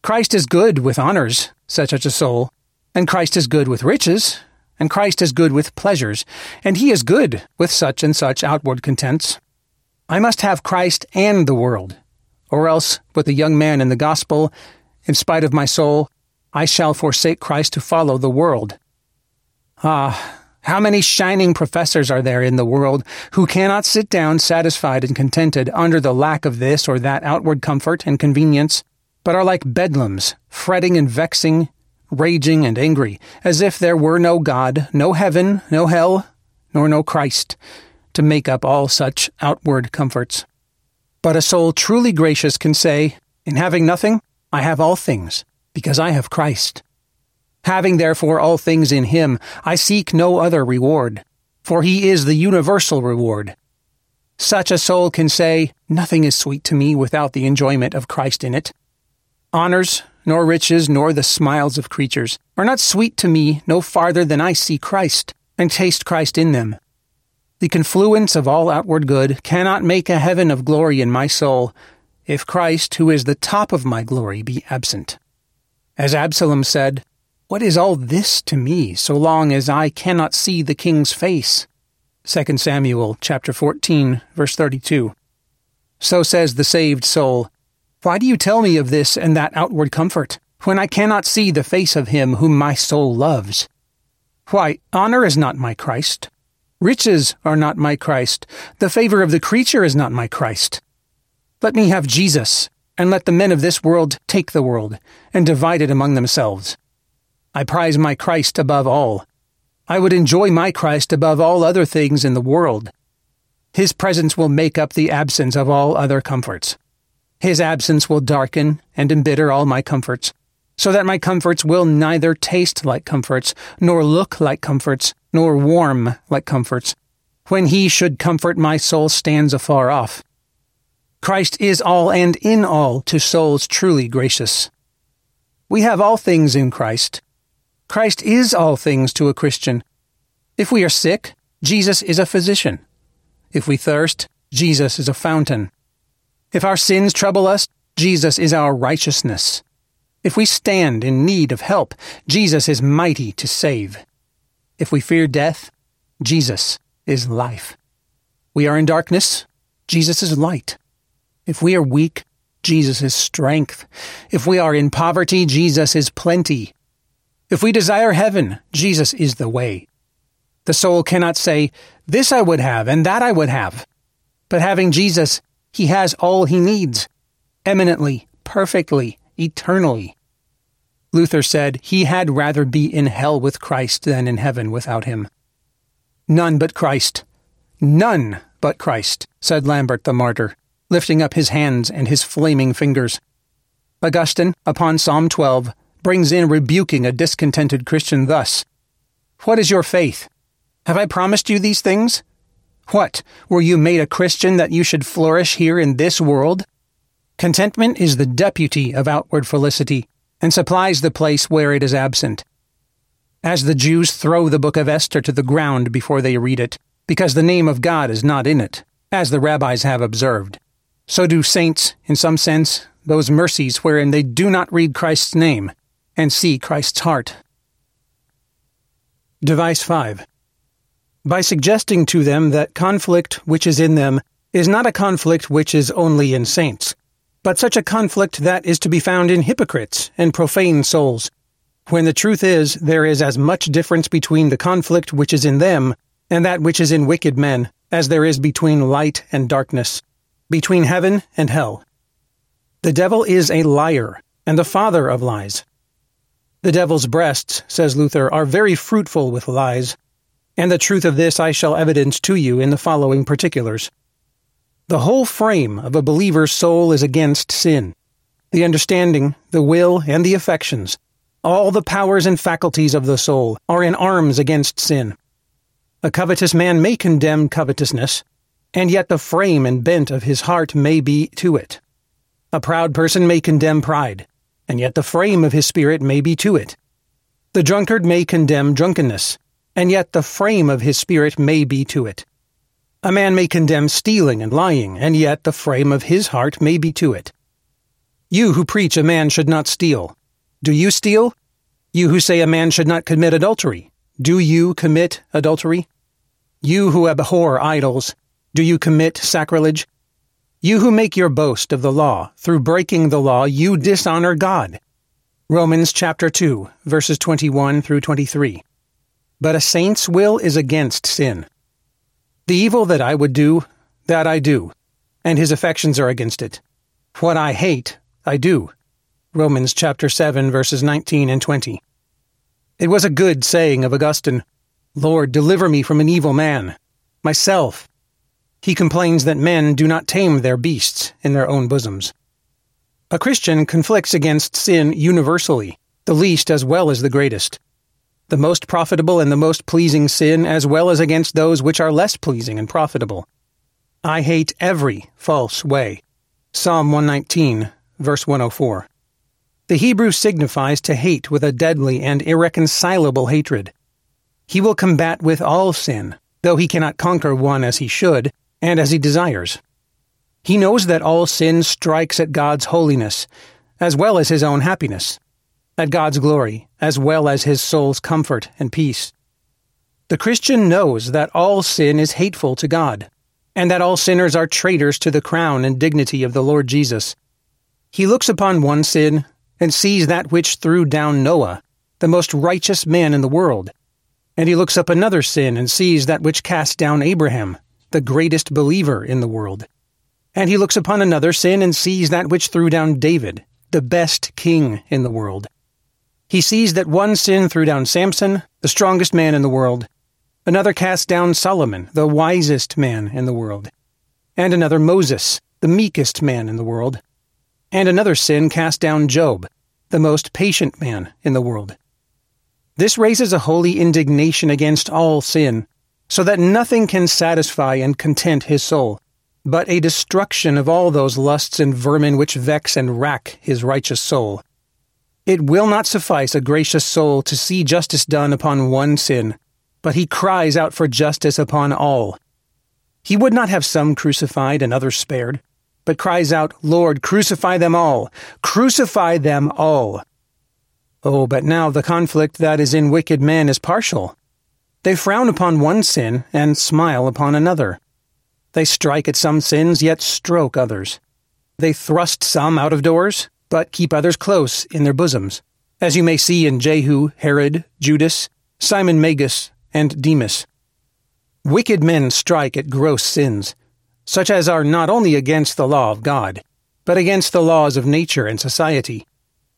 Christ is good with honors, said such a soul, and Christ is good with riches, and Christ is good with pleasures, and he is good with such and such outward contents. I must have Christ and the world, or else, with the young man in the gospel, in spite of my soul, I shall forsake Christ to follow the world. Ah, how many shining professors are there in the world who cannot sit down satisfied and contented under the lack of this or that outward comfort and convenience, but are like bedlams, fretting and vexing, raging and angry, as if there were no God, no heaven, no hell, nor no Christ, to make up all such outward comforts. But a soul truly gracious can say, in having nothing, I have all things, because I have Christ. Having therefore all things in him, I seek no other reward, for he is the universal reward. Such a soul can say, nothing is sweet to me without the enjoyment of Christ in it. Honors, nor riches, nor the smiles of creatures, are not sweet to me no farther than I see Christ, and taste Christ in them. The confluence of all outward good cannot make a heaven of glory in my soul, if Christ, who is the top of my glory, be absent. As Absalom said, what is all this to me, so long as I cannot see the king's face? 2 Samuel chapter 14, verse 32. So says the saved soul, why do you tell me of this and that outward comfort, when I cannot see the face of him whom my soul loves? Why, honor is not my Christ. Riches are not my Christ. The favor of the creature is not my Christ. Let me have Jesus, and let the men of this world take the world, and divide it among themselves. I prize my Christ above all. I would enjoy my Christ above all other things in the world. His presence will make up the absence of all other comforts. His absence will darken and embitter all my comforts, so that my comforts will neither taste like comforts, nor look like comforts, nor warm like comforts. When he should comfort, my soul stands afar off. Christ is all and in all to souls truly gracious. We have all things in Christ. Christ is all things to a Christian. If we are sick, Jesus is a physician. If we thirst, Jesus is a fountain. If our sins trouble us, Jesus is our righteousness. If we stand in need of help, Jesus is mighty to save. If we fear death, Jesus is life. We are in darkness, Jesus is light. If we are weak, Jesus is strength. If we are in poverty, Jesus is plenty. If we desire heaven, Jesus is the way. The soul cannot say, "This I would have, and that I would have." But having Jesus, he has all he needs, eminently, perfectly, eternally. Luther said he had rather be in hell with Christ than in heaven without him. None but Christ. None but Christ, said Lambert the martyr, lifting up his hands and his flaming fingers. Augustine, upon Psalm 12, brings in rebuking a discontented Christian thus, "What is your faith? Have I promised you these things? What, were you made a Christian that you should flourish here in this world?" Contentment is the deputy of outward felicity, and supplies the place where it is absent. As the Jews throw the book of Esther to the ground before they read it, because the name of God is not in it, as the rabbis have observed, so do saints, in some sense, those mercies wherein they do not read Christ's name and see Christ's heart. Device 5. By suggesting to them that conflict which is in them is not a conflict which is only in saints, but such a conflict that is to be found in hypocrites and profane souls, when the truth is there is as much difference between the conflict which is in them and that which is in wicked men as there is between light and darkness, between heaven and hell. The devil is a liar and the father of lies. The devil's breasts, says Luther, are very fruitful with lies, and the truth of this I shall evidence to you in the following particulars. The whole frame of a believer's soul is against sin. The understanding, the will, and the affections, all the powers and faculties of the soul, are in arms against sin. A covetous man may condemn covetousness, and yet the frame and bent of his heart may be to it. A proud person may condemn pride, and yet the frame of his spirit may be to it. The drunkard may condemn drunkenness, and yet the frame of his spirit may be to it. A man may condemn stealing and lying, and yet the frame of his heart may be to it. You who preach a man should not steal, do you steal? You who say a man should not commit adultery, do you commit adultery? You who abhor idols, do you commit sacrilege? You who make your boast of the law, through breaking the law you dishonor God. Romans chapter 2, verses 21 through 23. But a saint's will is against sin. The evil that I would do, that I do, and his affections are against it. What I hate, I do. Romans chapter 7, verses 19 and 20. It was a good saying of Augustine, "Lord, deliver me from an evil man, myself." He complains that men do not tame their beasts in their own bosoms. A Christian conflicts against sin universally, the least as well as the greatest. The most profitable and the most pleasing sin, as well as against those which are less pleasing and profitable. I hate every false way. Psalm 119, verse 104. The Hebrew signifies to hate with a deadly and irreconcilable hatred. He will combat with all sin, though he cannot conquer one as he should and as he desires. He knows that all sin strikes at God's holiness, as well as his own happiness, at God's glory, as well as his soul's comfort and peace. The Christian knows that all sin is hateful to God, and that all sinners are traitors to the crown and dignity of the Lord Jesus. He looks upon one sin and sees that which threw down Noah, the most righteous man in the world, and he looks up another sin and sees that which cast down Abraham, the greatest believer in the world, and he looks upon another sin and sees that which threw down David, the best king in the world. He sees that one sin threw down Samson, the strongest man in the world. Another cast down Solomon, the wisest man in the world. And another Moses, the meekest man in the world. And another sin cast down Job, the most patient man in the world. This raises a holy indignation against all sin, so that nothing can satisfy and content his soul, but a destruction of all those lusts and vermin which vex and rack his righteous soul. It will not suffice a gracious soul to see justice done upon one sin, but he cries out for justice upon all. He would not have some crucified and others spared, but cries out, "Lord, crucify them all! Crucify them all!" Oh, but now the conflict that is in wicked men is partial. They frown upon one sin and smile upon another. They strike at some sins, yet stroke others. They thrust some out of doors, but keep others close in their bosoms, as you may see in Jehu, Herod, Judas, Simon Magus, and Demas. Wicked men strike at gross sins, such as are not only against the law of God, but against the laws of nature and society,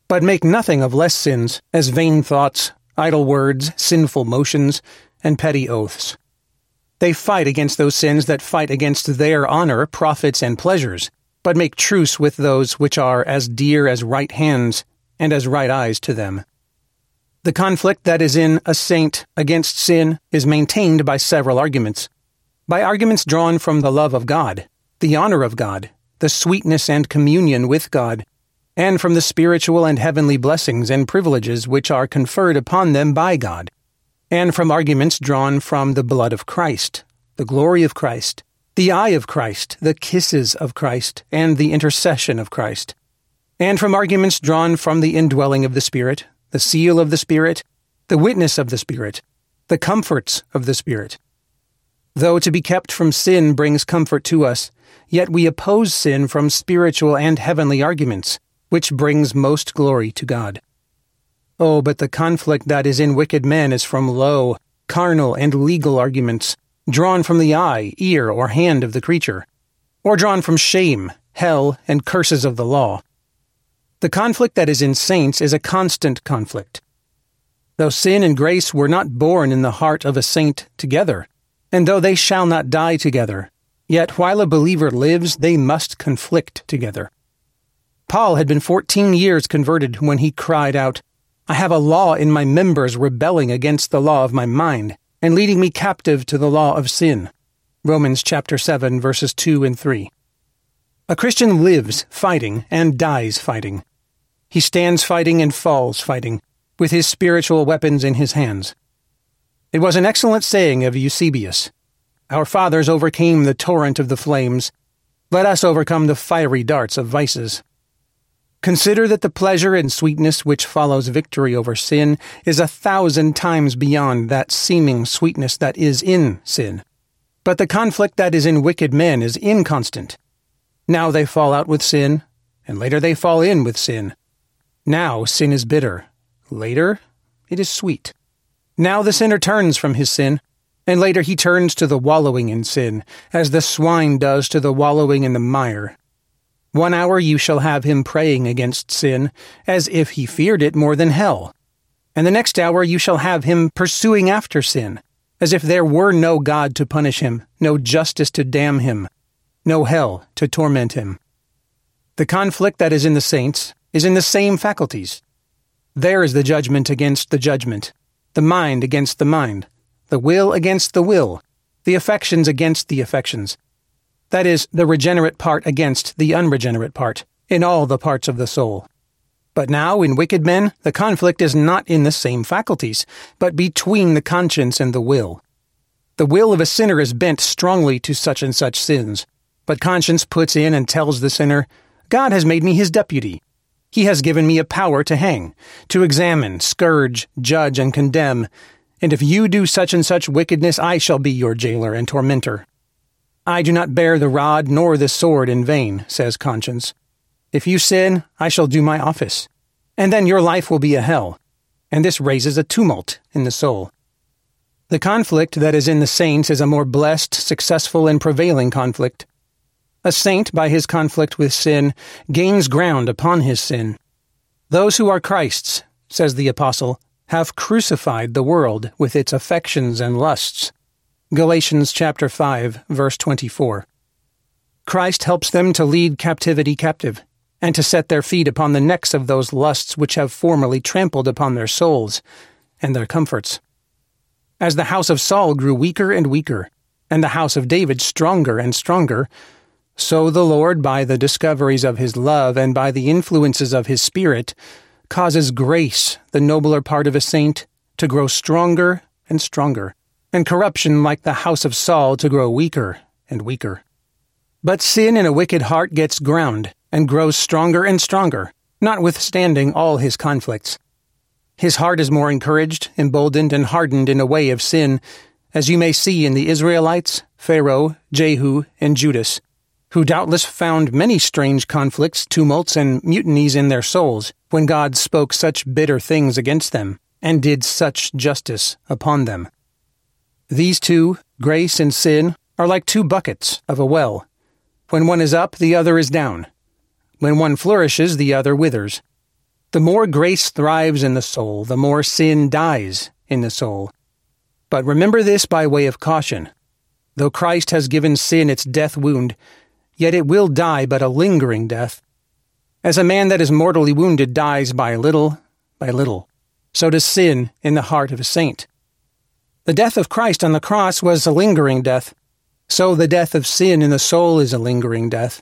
but make nothing of less sins, as vain thoughts, idle words, sinful motions, and petty oaths. They fight against those sins that fight against their honor, profits, and pleasures, but make truce with those which are as dear as right hands and as right eyes to them. The conflict that is in a saint against sin is maintained by several arguments. By arguments drawn from the love of God, the honor of God, the sweetness and communion with God, and from the spiritual and heavenly blessings and privileges which are conferred upon them by God, and from arguments drawn from the blood of Christ, the glory of Christ, the eye of Christ, the kisses of Christ, and the intercession of Christ, and from arguments drawn from the indwelling of the Spirit, the seal of the Spirit, the witness of the Spirit, the comforts of the Spirit. Though to be kept from sin brings comfort to us, yet we oppose sin from spiritual and heavenly arguments, which brings most glory to God. Oh, but the conflict that is in wicked men is from low, carnal, and legal arguments, drawn from the eye, ear, or hand of the creature, or drawn from shame, hell, and curses of the law. The conflict that is in saints is a constant conflict. Though sin and grace were not born in the heart of a saint together, and though they shall not die together, yet while a believer lives, they must conflict together. Paul had been 14 years converted when he cried out, "I have a law in my members rebelling against the law of my mind, and leading me captive to the law of sin." Romans chapter 7, verses 2 and 3. A Christian lives fighting and dies fighting. He stands fighting and falls fighting, with his spiritual weapons in his hands. It was an excellent saying of Eusebius, "Our fathers overcame the torrent of the flames. Let us overcome the fiery darts of vices." Consider that the pleasure and sweetness which follows victory over sin is 1,000 times beyond that seeming sweetness that is in sin. But the conflict that is in wicked men is inconstant. Now they fall out with sin, and later they fall in with sin. Now sin is bitter, later it is sweet. Now the sinner turns from his sin, and later he turns to the wallowing in sin, as the swine does to the wallowing in the mire. 1 hour you shall have him praying against sin, as if he feared it more than hell. And the next hour you shall have him pursuing after sin, as if there were no God to punish him, no justice to damn him, no hell to torment him. The conflict that is in the saints is in the same faculties. There is the judgment against the judgment, the mind against the mind, the will against the will, the affections against the affections. That is, the regenerate part against the unregenerate part, in all the parts of the soul. But now, in wicked men, the conflict is not in the same faculties, but between the conscience and the will. The will of a sinner is bent strongly to such and such sins, but conscience puts in and tells the sinner, "God has made me his deputy. He has given me a power to hang, to examine, scourge, judge, and condemn, and if you do such and such wickedness, I shall be your jailer and tormentor. I do not bear the rod nor the sword in vain," says conscience. "If you sin, I shall do my office, and then your life will be a hell," and this raises a tumult in the soul. The conflict that is in the saints is a more blessed, successful, and prevailing conflict. A saint, by his conflict with sin, gains ground upon his sin. Those who are Christ's says the apostle, have crucified the world with its affections and lusts. Galatians chapter 5, verse 24. Christ helps them to lead captivity captive, and to set their feet upon the necks of those lusts which have formerly trampled upon their souls and their comforts. As the house of Saul grew weaker and weaker, and the house of David stronger and stronger, so the Lord, by the discoveries of his love and by the influences of his Spirit, causes grace, the nobler part of a saint, to grow stronger and stronger, and corruption, like the house of Saul, to grow weaker and weaker. But sin in a wicked heart gets ground and grows stronger and stronger, notwithstanding all his conflicts. His heart is more encouraged, emboldened, and hardened in a way of sin, as you may see in the Israelites, Pharaoh, Jehu, and Judas, who doubtless found many strange conflicts, tumults, and mutinies in their souls when God spoke such bitter things against them and did such justice upon them. These two, grace and sin, are like two buckets of a well. When one is up, the other is down. When one flourishes, the other withers. The more grace thrives in the soul, the more sin dies in the soul. But remember this by way of caution. Though Christ has given sin its death wound, yet it will die but a lingering death. As a man that is mortally wounded dies by little, so does sin in the heart of a saint. The death of Christ on the cross was a lingering death, so the death of sin in the soul is a lingering death.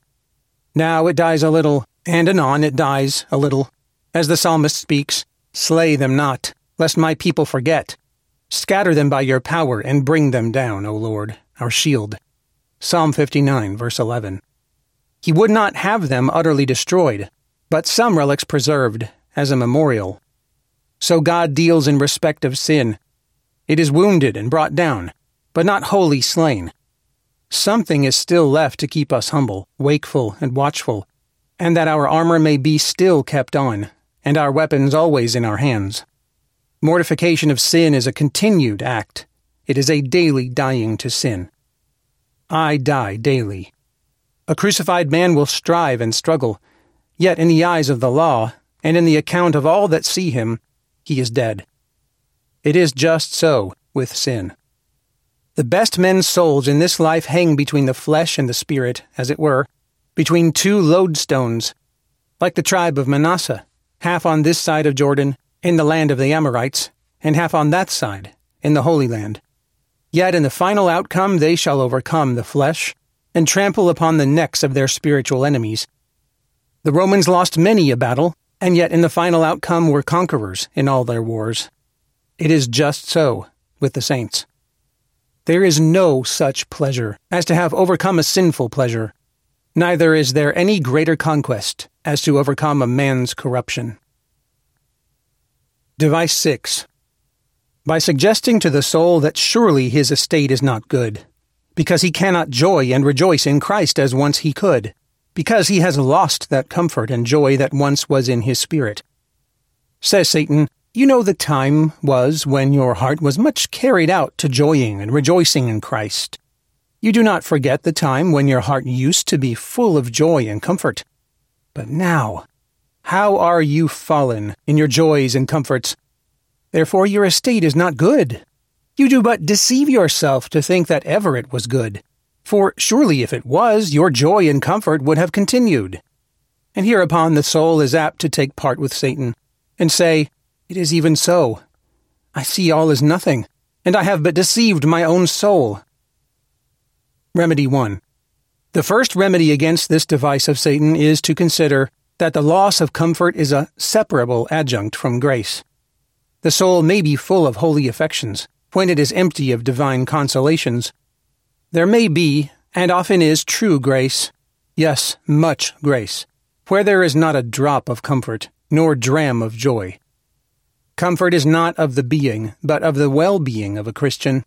Now it dies a little, and anon it dies a little. As the psalmist speaks, slay them not, lest my people forget. Scatter them by your power and bring them down, O Lord, our shield. Psalm 59, verse 11. He would not have them utterly destroyed, but some relics preserved as a memorial. So God deals in respect of sin. It is wounded and brought down, but not wholly slain. Something is still left to keep us humble, wakeful, and watchful, and that our armor may be still kept on, and our weapons always in our hands. Mortification of sin is a continued act. It is a daily dying to sin. I die daily. A crucified man will strive and struggle, yet in the eyes of the law, and in the account of all that see him, he is dead. It is just so with sin. The best men's souls in this life hang between the flesh and the spirit, as it were, between two lodestones, like the tribe of Manasseh, half on this side of Jordan, in the land of the Amorites, and half on that side, in the Holy Land. Yet in the final outcome they shall overcome the flesh, and trample upon the necks of their spiritual enemies. The Romans lost many a battle, and yet in the final outcome were conquerors in all their wars. It is just so with the saints. There is no such pleasure as to have overcome a sinful pleasure, neither is there any greater conquest as to overcome a man's corruption. Device 6. By suggesting to the soul that surely his estate is not good, because he cannot joy and rejoice in Christ as once he could, because he has lost that comfort and joy that once was in his spirit. Says Satan, you know the time was when your heart was much carried out to joying and rejoicing in Christ. You do not forget the time when your heart used to be full of joy and comfort. But now, how are you fallen in your joys and comforts? Therefore your estate is not good. You do but deceive yourself to think that ever it was good. For surely if it was, your joy and comfort would have continued. And hereupon the soul is apt to take part with Satan, and say, it is even so. I see all is nothing, and I have but deceived my own soul. Remedy 1. The first remedy against this device of Satan is to consider that the loss of comfort is a separable adjunct from grace. The soul may be full of holy affections, when it is empty of divine consolations. There may be, and often is, true grace, yes, much grace, where there is not a drop of comfort, nor dram of joy. Comfort is not of the being, but of the well-being of a Christian.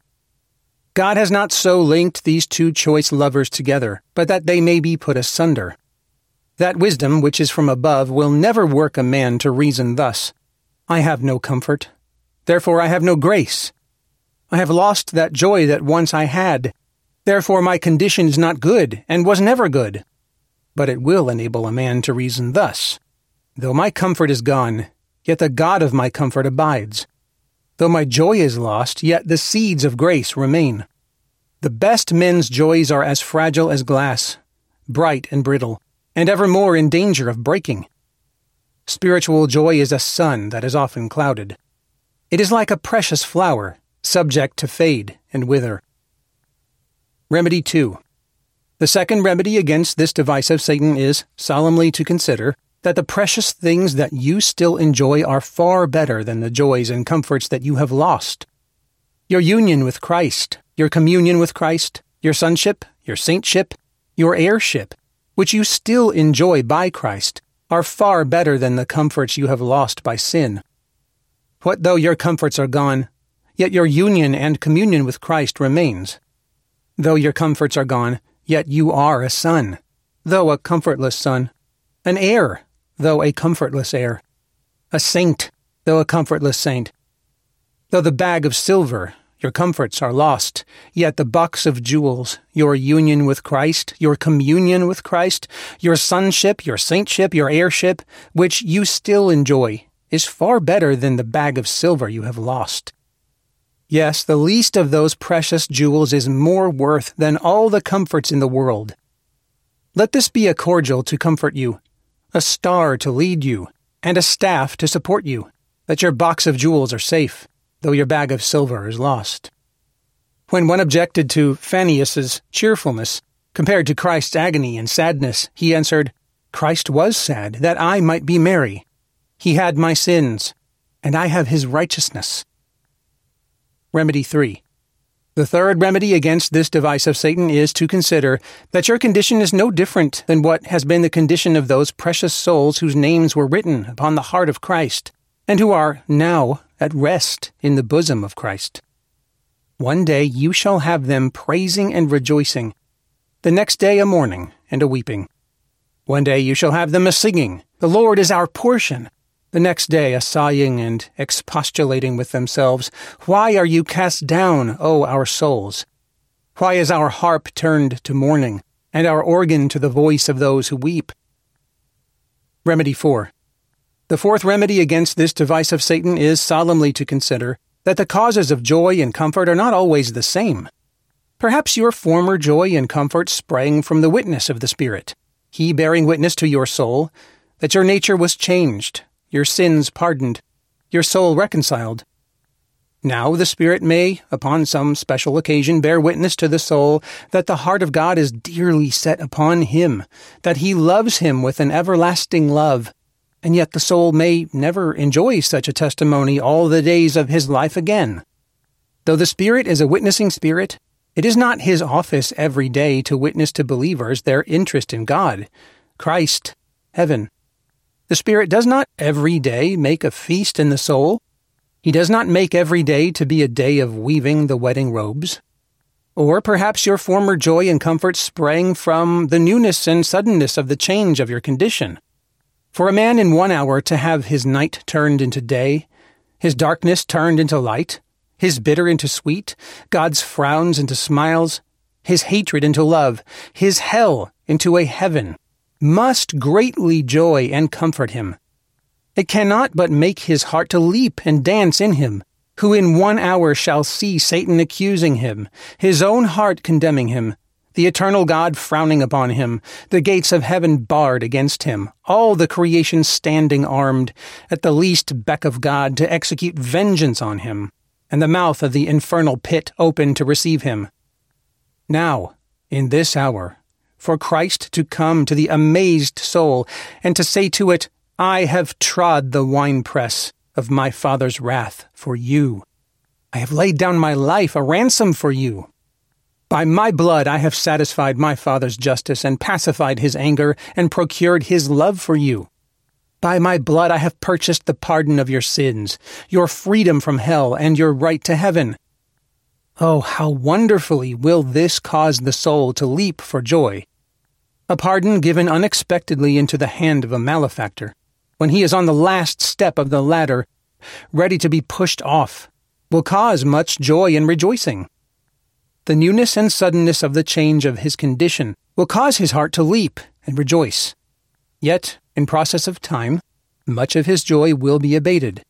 God has not so linked these two choice lovers together, but that they may be put asunder. That wisdom which is from above will never work a man to reason thus, I have no comfort, therefore I have no grace. I have lost that joy that once I had, therefore my condition is not good, and was never good. But it will enable a man to reason thus, though my comfort is gone, yet the God of my comfort abides. Though my joy is lost, yet the seeds of grace remain. The best men's joys are as fragile as glass, bright and brittle, and evermore in danger of breaking. Spiritual joy is a sun that is often clouded. It is like a precious flower, subject to fade and wither. Remedy 2. The second remedy against this device of Satan is solemnly to consider that the precious things that you still enjoy are far better than the joys and comforts that you have lost. Your union with Christ, your communion with Christ, your sonship, your saintship, your heirship, which you still enjoy by Christ, are far better than the comforts you have lost by sin. What though your comforts are gone, yet your union and communion with Christ remains. Though your comforts are gone, yet you are a son, though a comfortless son, an heir, though a comfortless heir, a saint, though a comfortless saint. Though the bag of silver, your comforts are lost, yet the box of jewels, your union with Christ, your communion with Christ, your sonship, your saintship, your heirship, which you still enjoy, is far better than the bag of silver you have lost. Yes, the least of those precious jewels is more worth than all the comforts in the world. Let this be a cordial to comfort you, a star to lead you, and a staff to support you, that your box of jewels are safe, though your bag of silver is lost. When one objected to Phanius's cheerfulness, compared to Christ's agony and sadness, he answered, "Christ was sad, that I might be merry. He had my sins, and I have his righteousness." Remedy 3. The third remedy against this device of Satan is to consider that your condition is no different than what has been the condition of those precious souls whose names were written upon the heart of Christ, and who are now at rest in the bosom of Christ. One day you shall have them praising and rejoicing, the next day a mourning and a weeping. One day you shall have them a singing, "The Lord is our portion," the next day a sighing and expostulating with themselves, "Why are you cast down, O our souls? Why is our harp turned to mourning, and our organ to the voice of those who weep?" Remedy 4. The fourth remedy against this device of Satan is solemnly to consider that the causes of joy and comfort are not always the same. Perhaps your former joy and comfort sprang from the witness of the Spirit, he bearing witness to your soul, that your nature was changed, your sins pardoned, your soul reconciled. Now the Spirit may, upon some special occasion, bear witness to the soul that the heart of God is dearly set upon him, that he loves him with an everlasting love, and yet the soul may never enjoy such a testimony all the days of his life again. Though the Spirit is a witnessing Spirit, it is not his office every day to witness to believers their interest in God, Christ, heaven. The Spirit does not every day make a feast in the soul. He does not make every day to be a day of weaving the wedding robes. Or perhaps your former joy and comfort sprang from the newness and suddenness of the change of your condition. For a man in 1 hour to have his night turned into day, his darkness turned into light, his bitter into sweet, God's frowns into smiles, his hatred into love, his hell into a heaven, must greatly joy and comfort him. It cannot but make his heart to leap and dance in him, who in 1 hour shall see Satan accusing him, his own heart condemning him, the eternal God frowning upon him, the gates of heaven barred against him, all the creation standing armed, at the least beck of God to execute vengeance on him, and the mouth of the infernal pit open to receive him. Now, in this hour, for Christ to come to the amazed soul and to say to it, "I have trod the winepress of my Father's wrath for you. I have laid down my life a ransom for you. By my blood I have satisfied my Father's justice and pacified his anger and procured his love for you. By my blood I have purchased the pardon of your sins, your freedom from hell, and your right to heaven." Oh, how wonderfully will this cause the soul to leap for joy! A pardon given unexpectedly into the hand of a malefactor, when he is on the last step of the ladder, ready to be pushed off, will cause much joy and rejoicing. The newness and suddenness of the change of his condition will cause his heart to leap and rejoice. Yet, in process of time, much of his joy will be abated,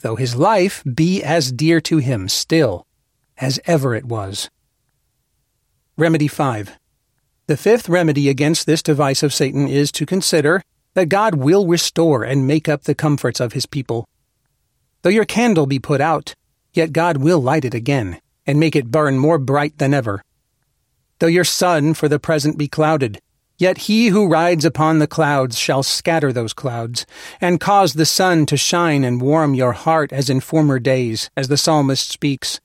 though his life be as dear to him still as ever it was. Remedy 5. The fifth remedy against this device of Satan is to consider that God will restore and make up the comforts of his people. Though your candle be put out, yet God will light it again, and make it burn more bright than ever. Though your sun for the present be clouded, yet he who rides upon the clouds shall scatter those clouds, and cause the sun to shine and warm your heart as in former days, as the psalmist speaks.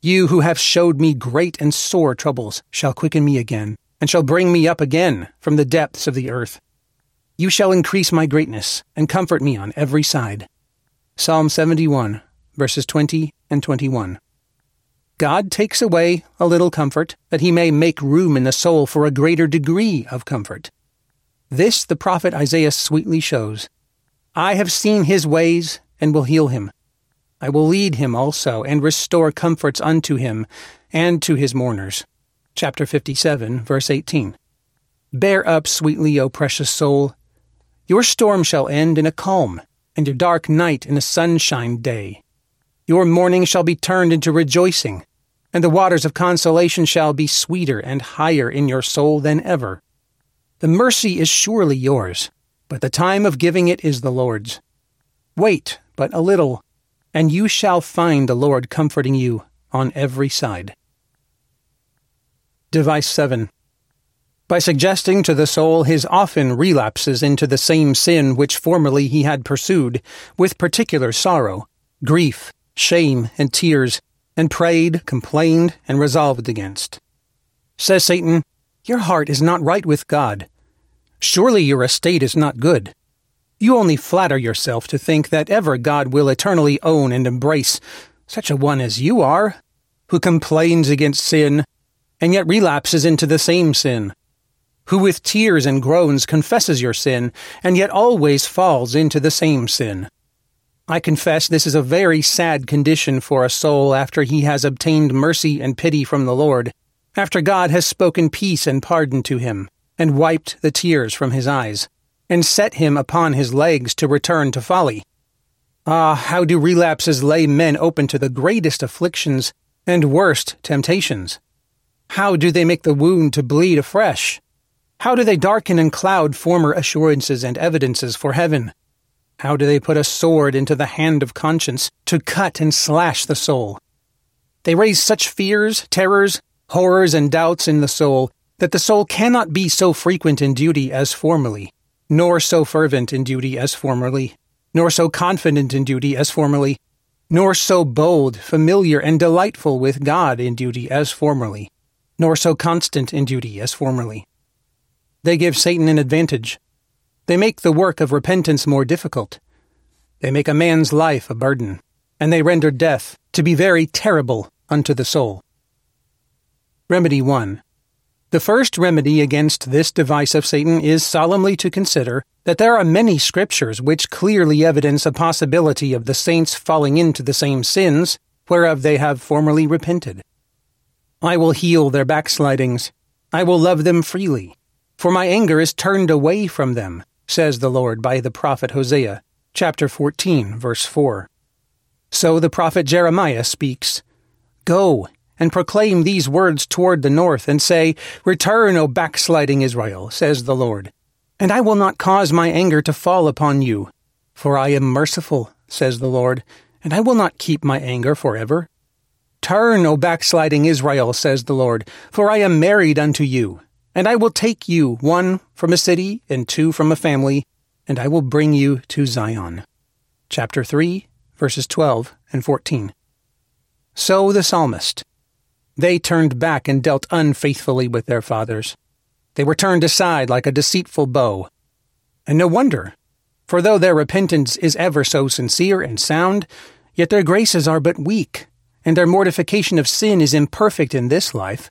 You who have showed me great and sore troubles shall quicken me again, and shall bring me up again from the depths of the earth. You shall increase my greatness, and comfort me on every side. Psalm 71, verses 20 and 21. God takes away a little comfort, that he may make room in the soul for a greater degree of comfort. This the prophet Isaiah sweetly shows. I have seen his ways, and will heal him. I will lead him also, and restore comforts unto him, and to his mourners. Chapter 57, verse 18. Bear up sweetly, O precious soul. Your storm shall end in a calm, and your dark night in a sunshine day. Your mourning shall be turned into rejoicing, and the waters of consolation shall be sweeter and higher in your soul than ever. The mercy is surely yours, but the time of giving it is the Lord's. Wait but a little, and you shall find the Lord comforting you on every side. Device 7. By suggesting to the soul his often relapses into the same sin which formerly he had pursued, with particular sorrow, grief, shame, and tears, and prayed, complained, and resolved against. Says Satan, your heart is not right with God. Surely your estate is not good. You only flatter yourself to think that ever God will eternally own and embrace such a one as you are, who complains against sin, and yet relapses into the same sin, who with tears and groans confesses your sin, and yet always falls into the same sin. I confess this is a very sad condition for a soul after he has obtained mercy and pity from the Lord, after God has spoken peace and pardon to him, and wiped the tears from his eyes, and set him upon his legs to return to folly. Ah, how do relapses lay men open to the greatest afflictions and worst temptations? How do they make the wound to bleed afresh? How do they darken and cloud former assurances and evidences for heaven? How do they put a sword into the hand of conscience to cut and slash the soul? They raise such fears, terrors, horrors, and doubts in the soul that the soul cannot be so frequent in duty as formerly, nor so fervent in duty as formerly, nor so confident in duty as formerly, nor so bold, familiar, and delightful with God in duty as formerly, nor so constant in duty as formerly. They give Satan an advantage. They make the work of repentance more difficult. They make a man's life a burden, and they render death to be very terrible unto the soul. Remedy 1. The first remedy against this device of Satan is solemnly to consider that there are many scriptures which clearly evidence a possibility of the saints falling into the same sins whereof they have formerly repented. I will heal their backslidings. I will love them freely, for my anger is turned away from them, says the Lord by the prophet Hosea, chapter 14, verse 4. So the prophet Jeremiah speaks, Go, and proclaim these words toward the north, and say, Return, O backsliding Israel, says the Lord, and I will not cause my anger to fall upon you. For I am merciful, says the Lord, and I will not keep my anger forever. Turn, O backsliding Israel, says the Lord, for I am married unto you. And I will take you, one from a city, and two from a family, and I will bring you to Zion. Chapter 3, verses 12 and 14. So the psalmist. They turned back and dealt unfaithfully with their fathers. They were turned aside like a deceitful bow. And no wonder, for though their repentance is ever so sincere and sound, yet their graces are but weak, and their mortification of sin is imperfect in this life.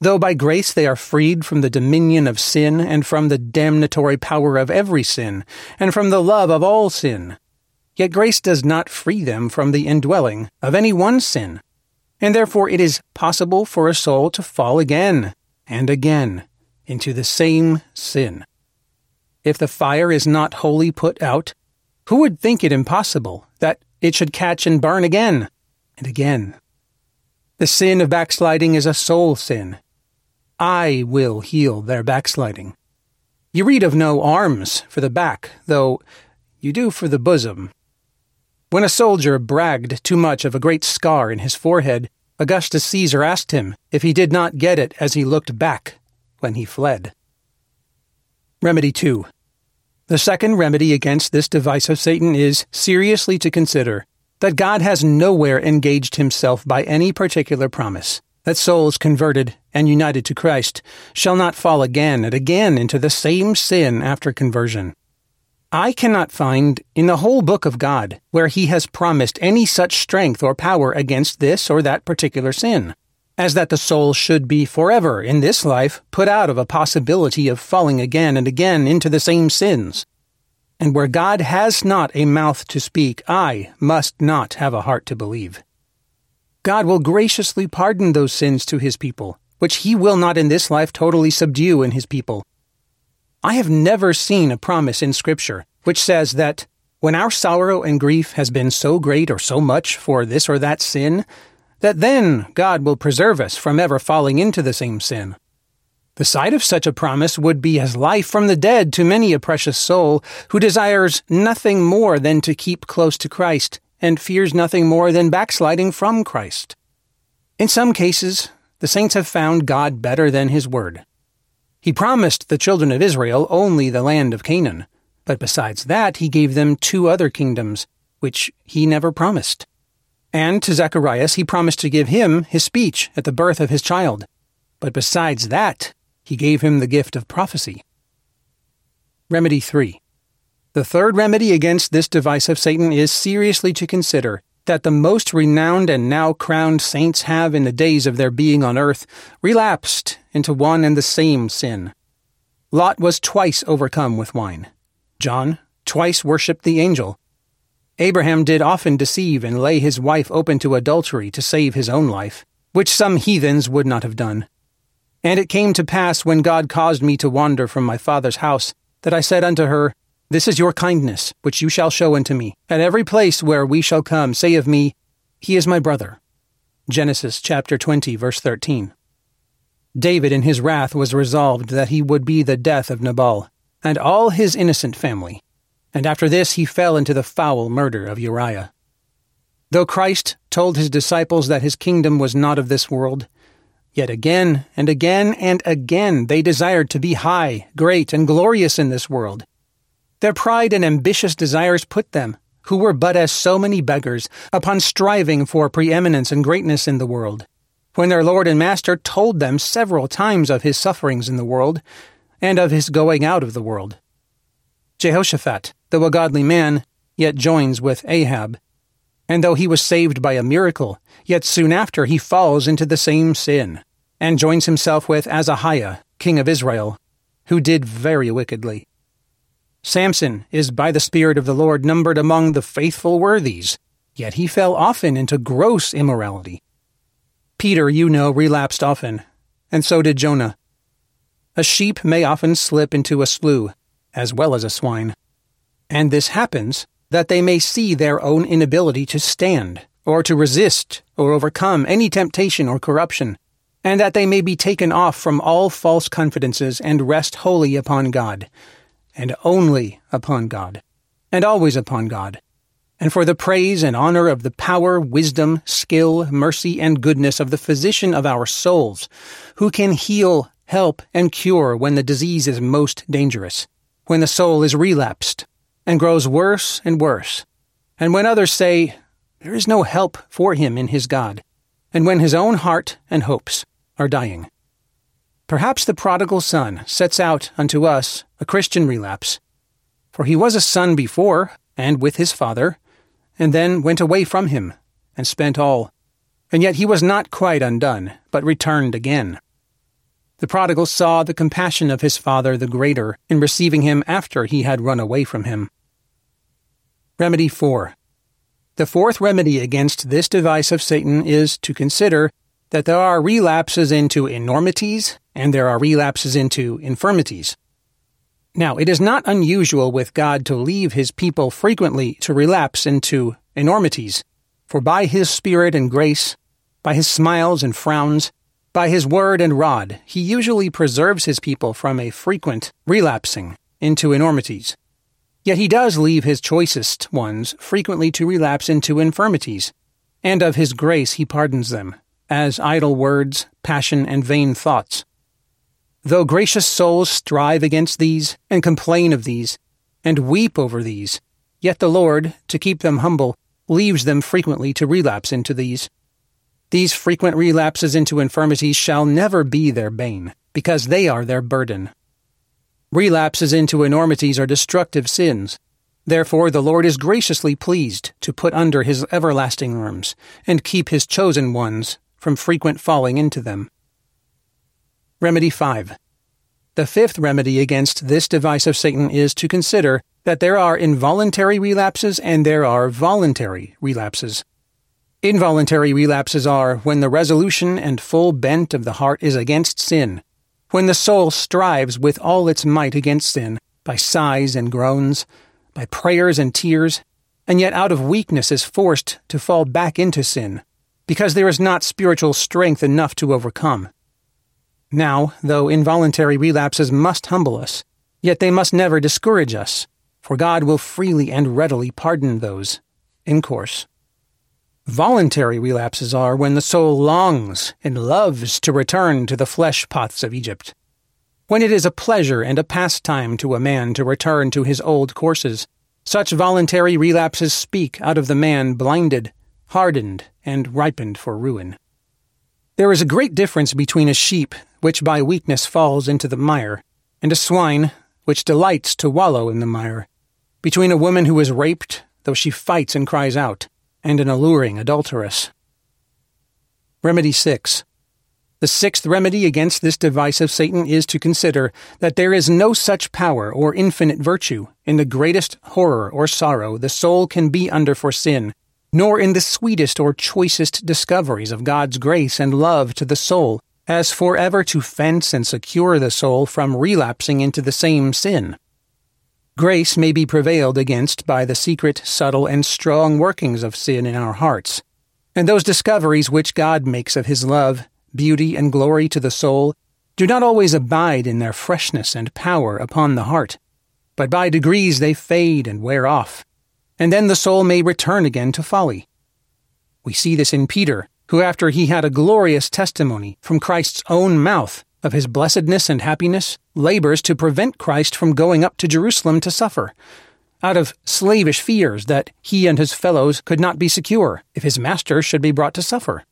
Though by grace they are freed from the dominion of sin and from the damnatory power of every sin and from the love of all sin, yet grace does not free them from the indwelling of any one sin, and therefore it is possible for a soul to fall again and again into the same sin. If the fire is not wholly put out, Who would think it impossible that it should catch and burn again and again? The sin of backsliding is a soul sin. I will heal their backsliding. You read of no arms for the back, though you do for the bosom. When a soldier bragged too much of a great scar in his forehead, Augustus Caesar asked him if he did not get it as he looked back when he fled. Remedy 2. The second remedy against this device of Satan is seriously to consider that God has nowhere engaged himself by any particular promise, that souls converted and united to Christ shall not fall again and again into the same sin after conversion. I cannot find in the whole book of God where he has promised any such strength or power against this or that particular sin, as that the soul should be forever in this life put out of a possibility of falling again and again into the same sins. And where God has not a mouth to speak, I must not have a heart to believe. God will graciously pardon those sins to his people, which he will not in this life totally subdue in his people. I have never seen a promise in Scripture which says that when our sorrow and grief has been so great or so much for this or that sin, that then God will preserve us from ever falling into the same sin. The sight of such a promise would be as life from the dead to many a precious soul who desires nothing more than to keep close to Christ and fears nothing more than backsliding from Christ. In some cases, the saints have found God better than his word. He promised the children of Israel only the land of Canaan, but besides that he gave them two other kingdoms, which he never promised. And to Zacharias he promised to give him his speech at the birth of his child, but besides that he gave him the gift of prophecy. Remedy 3. The third remedy against this device of Satan is seriously to consider that the most renowned and now crowned saints have, in the days of their being on earth, relapsed into one and the same sin. Lot was twice overcome with wine. John twice worshipped the angel. Abraham did often deceive and lay his wife open to adultery to save his own life, which some heathens would not have done. And it came to pass, when God caused me to wander from my father's house, that I said unto her, This is your kindness, which you shall show unto me. At every place where we shall come, say of me, He is my brother. Genesis chapter 20, verse 13. David in his wrath was resolved that he would be the death of Nabal, and all his innocent family. And after this he fell into the foul murder of Uriah. Though Christ told his disciples that his kingdom was not of this world, yet again and again and again they desired to be high, great, and glorious in this world. Their pride and ambitious desires put them, who were but as so many beggars, upon striving for preeminence and greatness in the world, when their Lord and Master told them several times of his sufferings in the world, and of his going out of the world. Jehoshaphat, though a godly man, yet joins with Ahab, and though he was saved by a miracle, yet soon after he falls into the same sin, and joins himself with Azahiah, king of Israel, who did very wickedly. Samson is by the Spirit of the Lord numbered among the faithful worthies, yet he fell often into gross immorality. Peter, you know, relapsed often, and so did Jonah. A sheep may often slip into a slough, as well as a swine. And this happens that they may see their own inability to stand, or to resist, or overcome any temptation or corruption, and that they may be taken off from all false confidences and rest wholly upon God, and only upon God, and always upon God, and for the praise and honor of the power, wisdom, skill, mercy, and goodness of the physician of our souls, who can heal, help, and cure when the disease is most dangerous, when the soul is relapsed, and grows worse and worse, and when others say, there is no help for him in his God, and when his own heart and hopes are dying. Perhaps the prodigal son sets out unto us a Christian relapse, for he was a son before, and with his father, and then went away from him, and spent all, and yet he was not quite undone, but returned again. The prodigal saw the compassion of his father the greater in receiving him after he had run away from him. Remedy 4. The fourth remedy against this device of Satan is to consider that there are relapses into enormities, and there are relapses into infirmities. Now, it is not unusual with God to leave his people frequently to relapse into enormities, for by his Spirit and grace, by his smiles and frowns, by his word and rod, he usually preserves his people from a frequent relapsing into enormities. Yet he does leave his choicest ones frequently to relapse into infirmities, and of his grace he pardons them, as idle words, passion, and vain thoughts. Though gracious souls strive against these, and complain of these, and weep over these, yet the Lord, to keep them humble, leaves them frequently to relapse into these. These frequent relapses into infirmities shall never be their bane, because they are their burden. Relapses into enormities are destructive sins. Therefore the Lord is graciously pleased to put under his everlasting arms, and keep his chosen ones from frequent falling into them. Remedy 5. The fifth remedy against this device of Satan is to consider that there are involuntary relapses and there are voluntary relapses. Involuntary relapses are when the resolution and full bent of the heart is against sin, when the soul strives with all its might against sin, by sighs and groans, by prayers and tears, and yet out of weakness is forced to fall back into sin, because there is not spiritual strength enough to overcome. Now, though involuntary relapses must humble us, yet they must never discourage us, for God will freely and readily pardon those in course. Voluntary relapses are when the soul longs and loves to return to the flesh pots of Egypt, when it is a pleasure and a pastime to a man to return to his old courses. Such voluntary relapses speak out of the man blinded, hardened, and ripened for ruin. There is a great difference between a sheep, which by weakness falls into the mire, and a swine, which delights to wallow in the mire, between a woman who is raped, though she fights and cries out, and an alluring adulteress. Remedy 6. The sixth remedy against this device of Satan is to consider that there is no such power or infinite virtue in the greatest horror or sorrow the soul can be under for sin, nor in the sweetest or choicest discoveries of God's grace and love to the soul, as forever to fence and secure the soul from relapsing into the same sin. Grace may be prevailed against by the secret, subtle, and strong workings of sin in our hearts, and those discoveries which God makes of his love, beauty, and glory to the soul do not always abide in their freshness and power upon the heart, but by degrees they fade and wear off, and then the soul may return again to folly. We see this in Peter, who after he had a glorious testimony from Christ's own mouth of his blessedness and happiness, labors to prevent Christ from going up to Jerusalem to suffer, out of slavish fears that he and his fellows could not be secure if his master should be brought to suffer.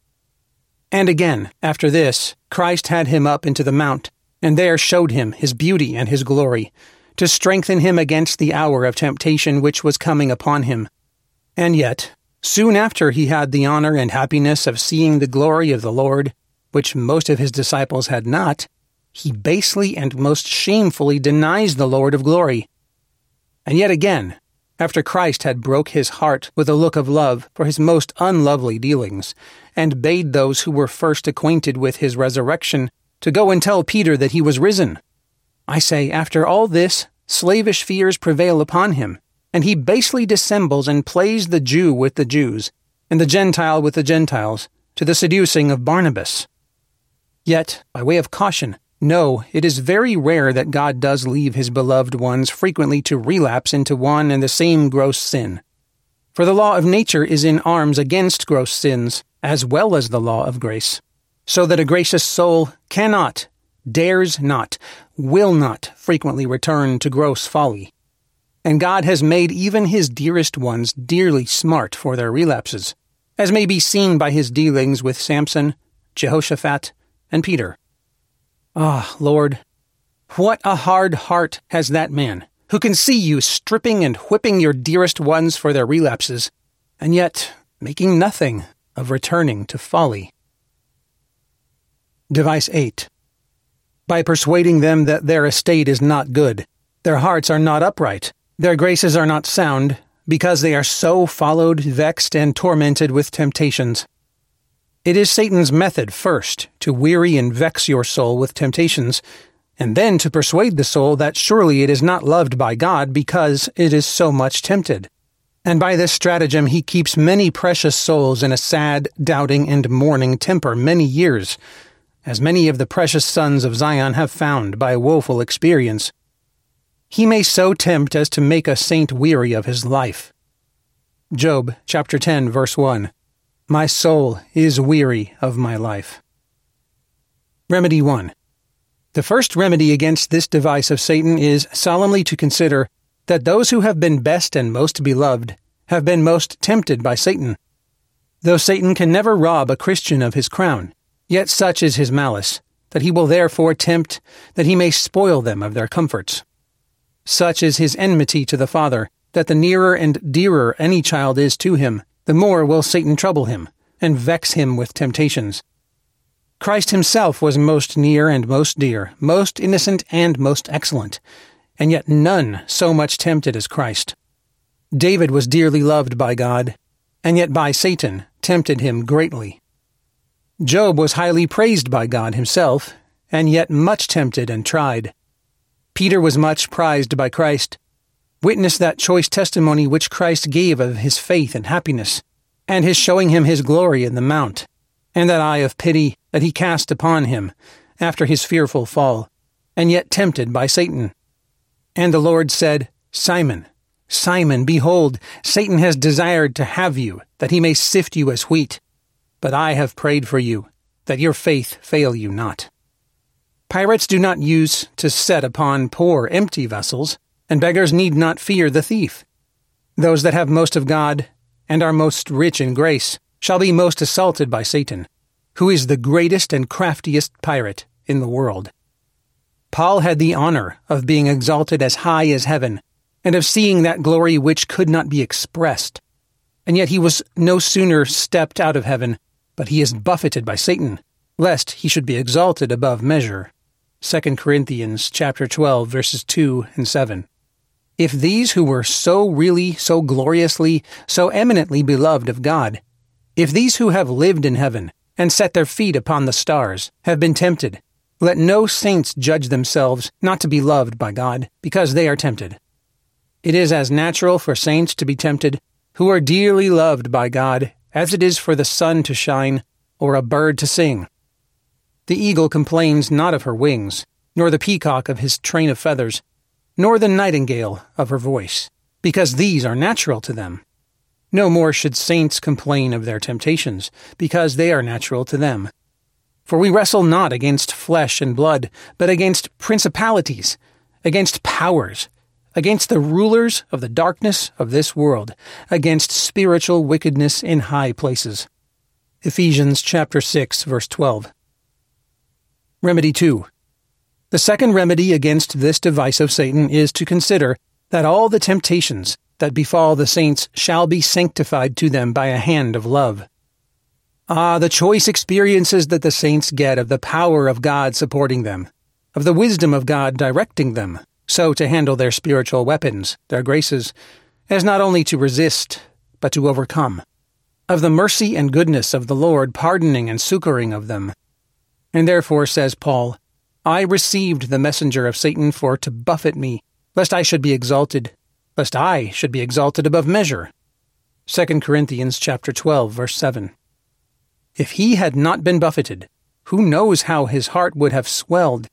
And again, after this, Christ had him up into the mount, and there showed him his beauty and his glory, to strengthen him against the hour of temptation which was coming upon him. And yet, soon after he had the honor and happiness of seeing the glory of the Lord, which most of his disciples had not, he basely and most shamefully denies the Lord of glory. And yet again, after Christ had broke his heart with a look of love for his most unlovely dealings, and bade those who were first acquainted with his resurrection to go and tell Peter that he was risen, I say, after all this, slavish fears prevail upon him, and he basely dissembles and plays the Jew with the Jews, and the Gentile with the Gentiles, to the seducing of Barnabas. Yet, by way of caution, no, it is very rare that God does leave his beloved ones frequently to relapse into one and the same gross sin. For the law of nature is in arms against gross sins, as well as the law of grace, so that a gracious soul cannot, dares not, will not frequently return to gross folly. And God has made even his dearest ones dearly smart for their relapses, as may be seen by his dealings with Samson, Jehoshaphat, and Peter. Ah, Lord, what a hard heart has that man, who can see you stripping and whipping your dearest ones for their relapses, and yet making nothing of returning to folly. Device 8. By persuading them that their estate is not good, their hearts are not upright, their graces are not sound, because they are so followed, vexed, and tormented with temptations. It is Satan's method first to weary and vex your soul with temptations, and then to persuade the soul that surely it is not loved by God because it is so much tempted. And by this stratagem he keeps many precious souls in a sad, doubting, and mourning temper many years, as many of the precious sons of Zion have found by woeful experience. He may so tempt as to make a saint weary of his life. Job chapter 10, verse 1. My soul is weary of my life. Remedy 1. The first remedy against this device of Satan is solemnly to consider that those who have been best and most beloved have been most tempted by Satan. Though Satan can never rob a Christian of his crown, yet such is his malice, that he will therefore tempt, that he may spoil them of their comforts. Such is his enmity to the Father, that the nearer and dearer any child is to him, the more will Satan trouble him, and vex him with temptations. Christ himself was most near and most dear, most innocent and most excellent, and yet none so much tempted as Christ. David was dearly loved by God, and yet by Satan tempted him greatly. Job was highly praised by God himself, and yet much tempted and tried. Peter was much prized by Christ. Witness that choice testimony which Christ gave of his faith and happiness, and his showing him his glory in the mount, and that eye of pity that he cast upon him after his fearful fall, and yet tempted by Satan. And the Lord said, Simon, Simon, behold, Satan has desired to have you, that he may sift you as wheat. But I have prayed for you, that your faith fail you not. Pirates do not use to set upon poor empty vessels, and beggars need not fear the thief. Those that have most of God, and are most rich in grace, shall be most assaulted by Satan, who is the greatest and craftiest pirate in the world. Paul had the honor of being exalted as high as heaven, and of seeing that glory which could not be expressed. And yet he was no sooner stepped out of heaven, but he is buffeted by Satan, lest he should be exalted above measure. 2 Corinthians chapter 12, verses 2 and 7. If these who were so really, so gloriously, so eminently beloved of God, if these who have lived in heaven and set their feet upon the stars have been tempted, let no saints judge themselves not to be loved by God, because they are tempted. It is as natural for saints to be tempted, who are dearly loved by God, as it is for the sun to shine or a bird to sing. The eagle complains not of her wings, nor the peacock of his train of feathers, nor the nightingale of her voice, because these are natural to them. No more should saints complain of their temptations, because they are natural to them. For we wrestle not against flesh and blood, but against principalities, against powers, against the rulers of the darkness of this world, against spiritual wickedness in high places. Ephesians chapter 6, verse 12. Remedy 2. The second remedy against this device of Satan is to consider that all the temptations that befall the saints shall be sanctified to them by a hand of love. Ah, the choice experiences that the saints get of the power of God supporting them, of the wisdom of God directing them, so to handle their spiritual weapons, their graces, as not only to resist, but to overcome, of the mercy and goodness of the Lord pardoning and succoring of them. And therefore, says Paul, I received the messenger of Satan for to buffet me, lest I should be exalted, above measure. 2 Corinthians chapter 12, verse 7. If he had not been buffeted, who knows how his heart would have swelled?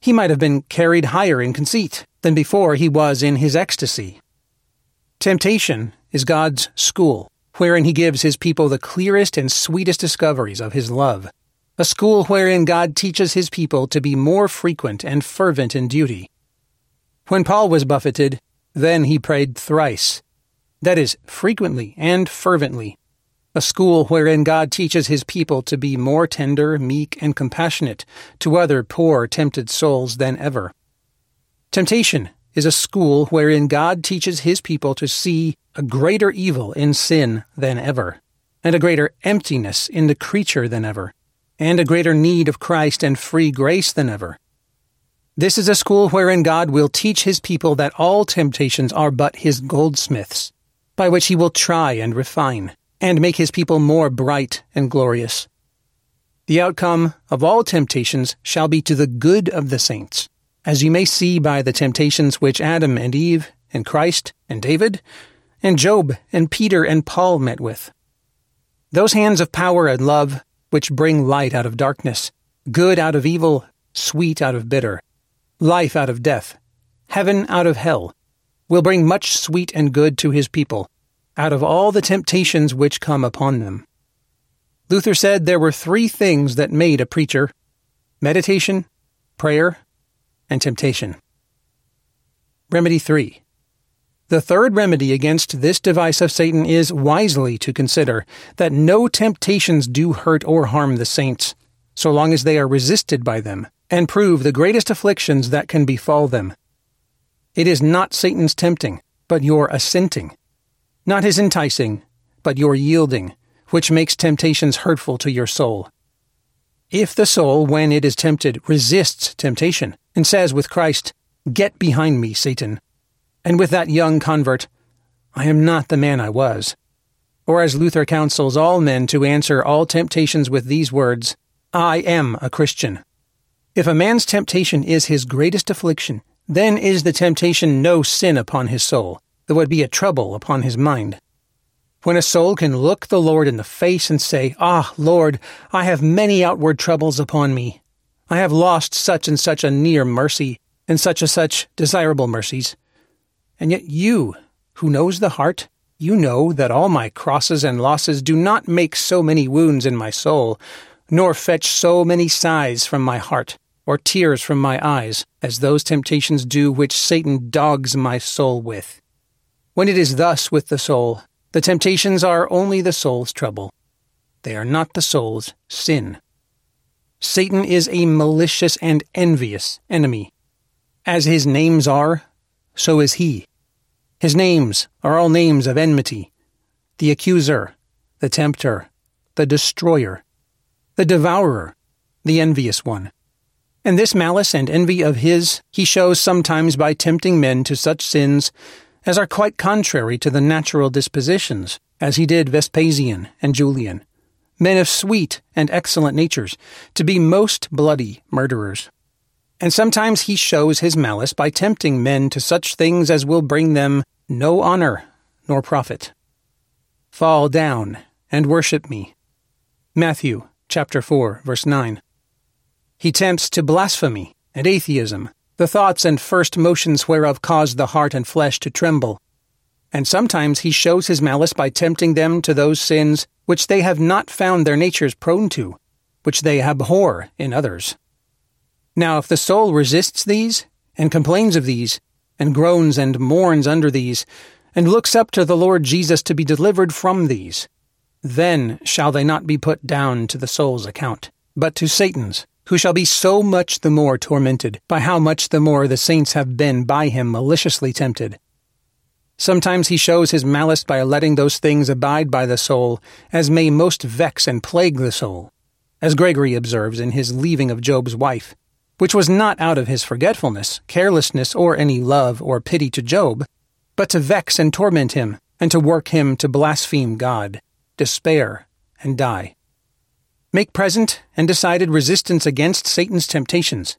He might have been carried higher in conceit than before he was in his ecstasy. Temptation is God's school, wherein he gives his people the clearest and sweetest discoveries of his love. A school wherein God teaches his people to be more frequent and fervent in duty. When Paul was buffeted, then he prayed thrice, that is, frequently and fervently. A school wherein God teaches his people to be more tender, meek, and compassionate to other poor, tempted souls than ever. Temptation is a school wherein God teaches his people to see a greater evil in sin than ever, and a greater emptiness in the creature than ever, and a greater need of Christ and free grace than ever. This is a school wherein God will teach his people that all temptations are but his goldsmiths, by which he will try and refine, and make his people more bright and glorious. The outcome of all temptations shall be to the good of the saints, as you may see by the temptations which Adam and Eve and Christ and David and Job and Peter and Paul met with. Those hands of power and love which bring light out of darkness, good out of evil, sweet out of bitter, life out of death, heaven out of hell, will bring much sweet and good to his people, out of all the temptations which come upon them. Luther said there were three things that made a preacher: meditation, prayer, and temptation. Remedy 3. The third remedy against this device of Satan is wisely to consider that no temptations do hurt or harm the saints, so long as they are resisted by them, and prove the greatest afflictions that can befall them. It is not Satan's tempting, but your assenting; not his enticing, but your yielding, which makes temptations hurtful to your soul. If the soul, when it is tempted, resists temptation, and says with Christ, "Get behind me, Satan," and with that young convert, "I am not the man I was," or as Luther counsels all men to answer all temptations with these words, "I am a Christian." If a man's temptation is his greatest affliction, then is the temptation no sin upon his soul, though it be a trouble upon his mind. When a soul can look the Lord in the face and say, "Ah, Lord, I have many outward troubles upon me. I have lost such and such a near mercy, and such desirable mercies. And yet you, who knows the heart, you know that all my crosses and losses do not make so many wounds in my soul, nor fetch so many sighs from my heart, or tears from my eyes, as those temptations do which Satan dogs my soul with." When it is thus with the soul, the temptations are only the soul's trouble. They are not the soul's sin. Satan is a malicious and envious enemy. As his names are, so is he. His names are all names of enmity: the accuser, the tempter, the destroyer, the devourer, the envious one. And this malice and envy of his he shows sometimes by tempting men to such sins as are quite contrary to the natural dispositions, as he did Vespasian and Julian, men of sweet and excellent natures, to be most bloody murderers. And sometimes he shows his malice by tempting men to such things as will bring them no honor nor profit. "Fall down and worship me," Matthew chapter 4, verse 9. He tempts to blasphemy and atheism, the thoughts and first motions whereof cause the heart and flesh to tremble. And sometimes he shows his malice by tempting them to those sins which they have not found their natures prone to, which they abhor in others. Now if the soul resists these, and complains of these, and groans and mourns under these, and looks up to the Lord Jesus to be delivered from these, then shall they not be put down to the soul's account, but to Satan's, who shall be so much the more tormented, by how much the more the saints have been by him maliciously tempted. Sometimes he shows his malice by letting those things abide by the soul, as may most vex and plague the soul, as Gregory observes in his leaving of Job's wife, which was not out of his forgetfulness, carelessness, or any love or pity to Job, but to vex and torment him, and to work him to blaspheme God, despair, and die. Make present and decided resistance against Satan's temptations.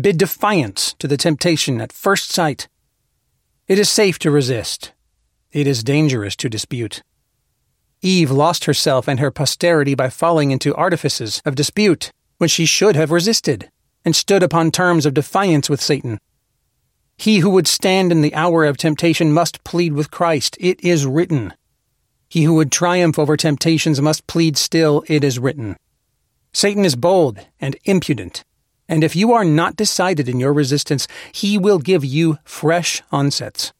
Bid defiance to the temptation at first sight. It is safe to resist. It is dangerous to dispute. Eve lost herself and her posterity by falling into artifices of dispute when she should have resisted, and stood upon terms of defiance with Satan. He who would stand in the hour of temptation must plead with Christ, "It is written." He who would triumph over temptations must plead still, "It is written." Satan is bold and impudent, and if you are not decided in your resistance, he will give you fresh onsets.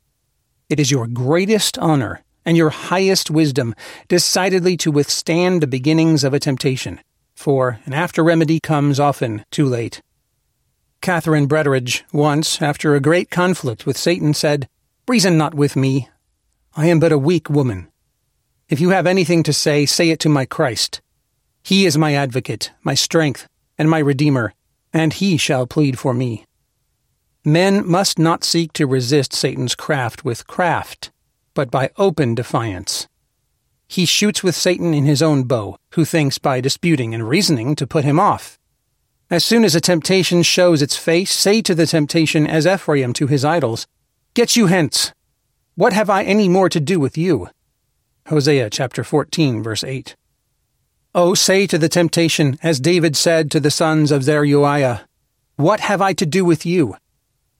It is your greatest honor and your highest wisdom decidedly to withstand the beginnings of a temptation, for an after-remedy comes often too late. Catherine Brederidge once, after a great conflict with Satan, said, "Reason not with me. I am but a weak woman. If you have anything to say, say it to my Christ. He is my advocate, my strength, and my Redeemer, and he shall plead for me." Men must not seek to resist Satan's craft with craft, but by open defiance. he shoots with Satan in his own bow, who thinks by disputing and reasoning to put him off. As soon as a temptation shows its face, say to the temptation as Ephraim to his idols, "Get you hence! What have I any more to do with you?" Hosea chapter 14, verse 8. Oh, say to the temptation, as David said to the sons of Zeruiah, "What have I to do with you?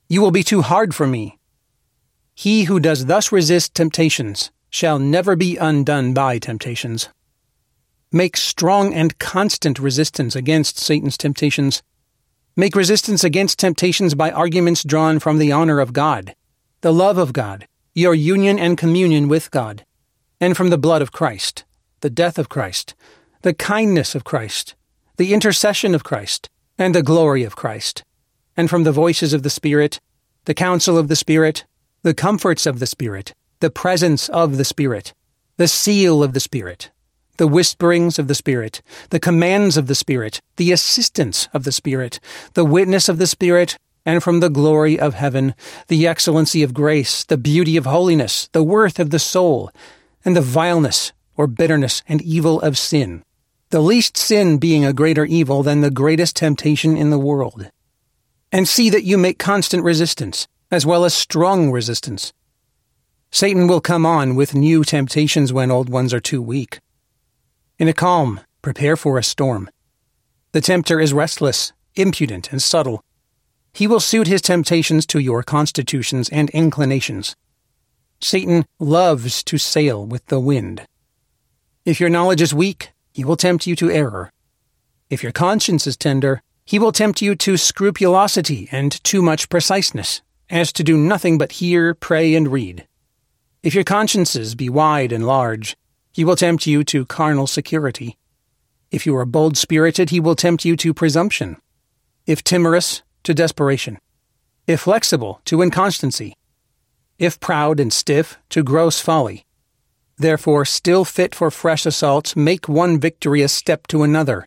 You will be too hard for me." He who does thus resist temptations shall never be undone by temptations. Make strong and constant resistance against Satan's temptations. Make resistance against temptations by arguments drawn from the honor of God, the love of God, your union and communion with God, and from the blood of Christ, the death of Christ, the kindness of Christ, the intercession of Christ, and the glory of Christ, and from the voices of the Spirit, the counsel of the Spirit, the comforts of the Spirit, the presence of the Spirit, the seal of the Spirit, the whisperings of the Spirit, the commands of the Spirit, the assistance of the Spirit, the witness of the Spirit, and from the glory of heaven, the excellency of grace, the beauty of holiness, the worth of the soul, and the vileness or bitterness and evil of sin. The least sin being a greater evil than the greatest temptation in the world. And see that you make constant resistance, as well as strong resistance. Satan will come on with new temptations when old ones are too weak. In a calm, prepare for a storm. The tempter is restless, impudent, and subtle. He will suit his temptations to your constitutions and inclinations. Satan loves to sail with the wind. If your knowledge is weak, he will tempt you to error. If your conscience is tender, he will tempt you to scrupulosity and too much preciseness, as to do nothing but hear, pray, and read. If your consciences be wide and large, he will tempt you to carnal security. If you are bold-spirited, he will tempt you to presumption. If timorous, to desperation. If flexible, to inconstancy. If proud and stiff, to gross folly. Therefore, still fit for fresh assaults, make one victory a step to another.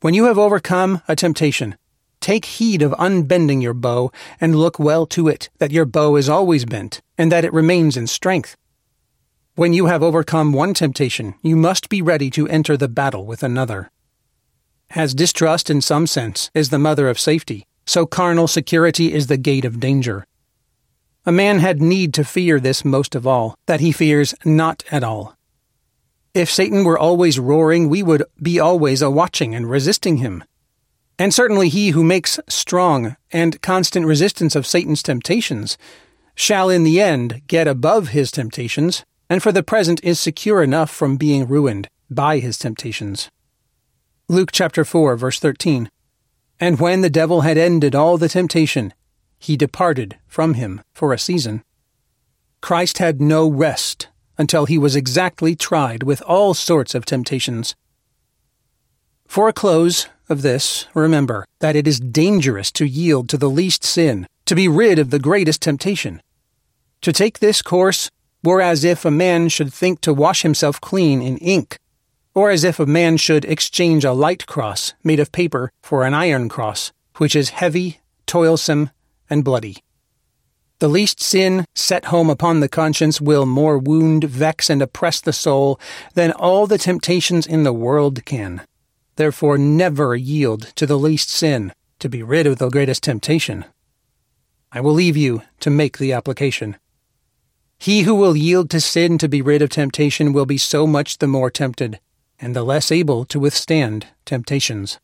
When you have overcome a temptation, take heed of unbending your bow, and look well to it that your bow is always bent, and that it remains in strength. When you have overcome one temptation, you must be ready to enter the battle with another. As distrust in some sense is the mother of safety, so carnal security is the gate of danger. A man had need to fear this most of all, that he fears not at all. If Satan were always roaring, we would be always a-watching and resisting him. And certainly he who makes strong and constant resistance of Satan's temptations shall in the end get above his temptations, and for the present is secure enough from being ruined by his temptations. Luke chapter 4, verse 13. And when the devil had ended all the temptation, he departed from him for a season. Christ had no rest until he was exactly tried with all sorts of temptations. For a close of this, remember that it is dangerous to yield to the least sin, to be rid of the greatest temptation. To take this course were as if a man should think to wash himself clean in ink, or as if a man should exchange a light cross made of paper for an iron cross, which is heavy, toilsome, and bloody. The least sin set home upon the conscience will more wound, vex, and oppress the soul than all the temptations in the world can. Therefore, never yield to the least sin to be rid of the greatest temptation. I will leave you to make the application. He who will yield to sin to be rid of temptation will be so much the more tempted, and the less able to withstand temptations.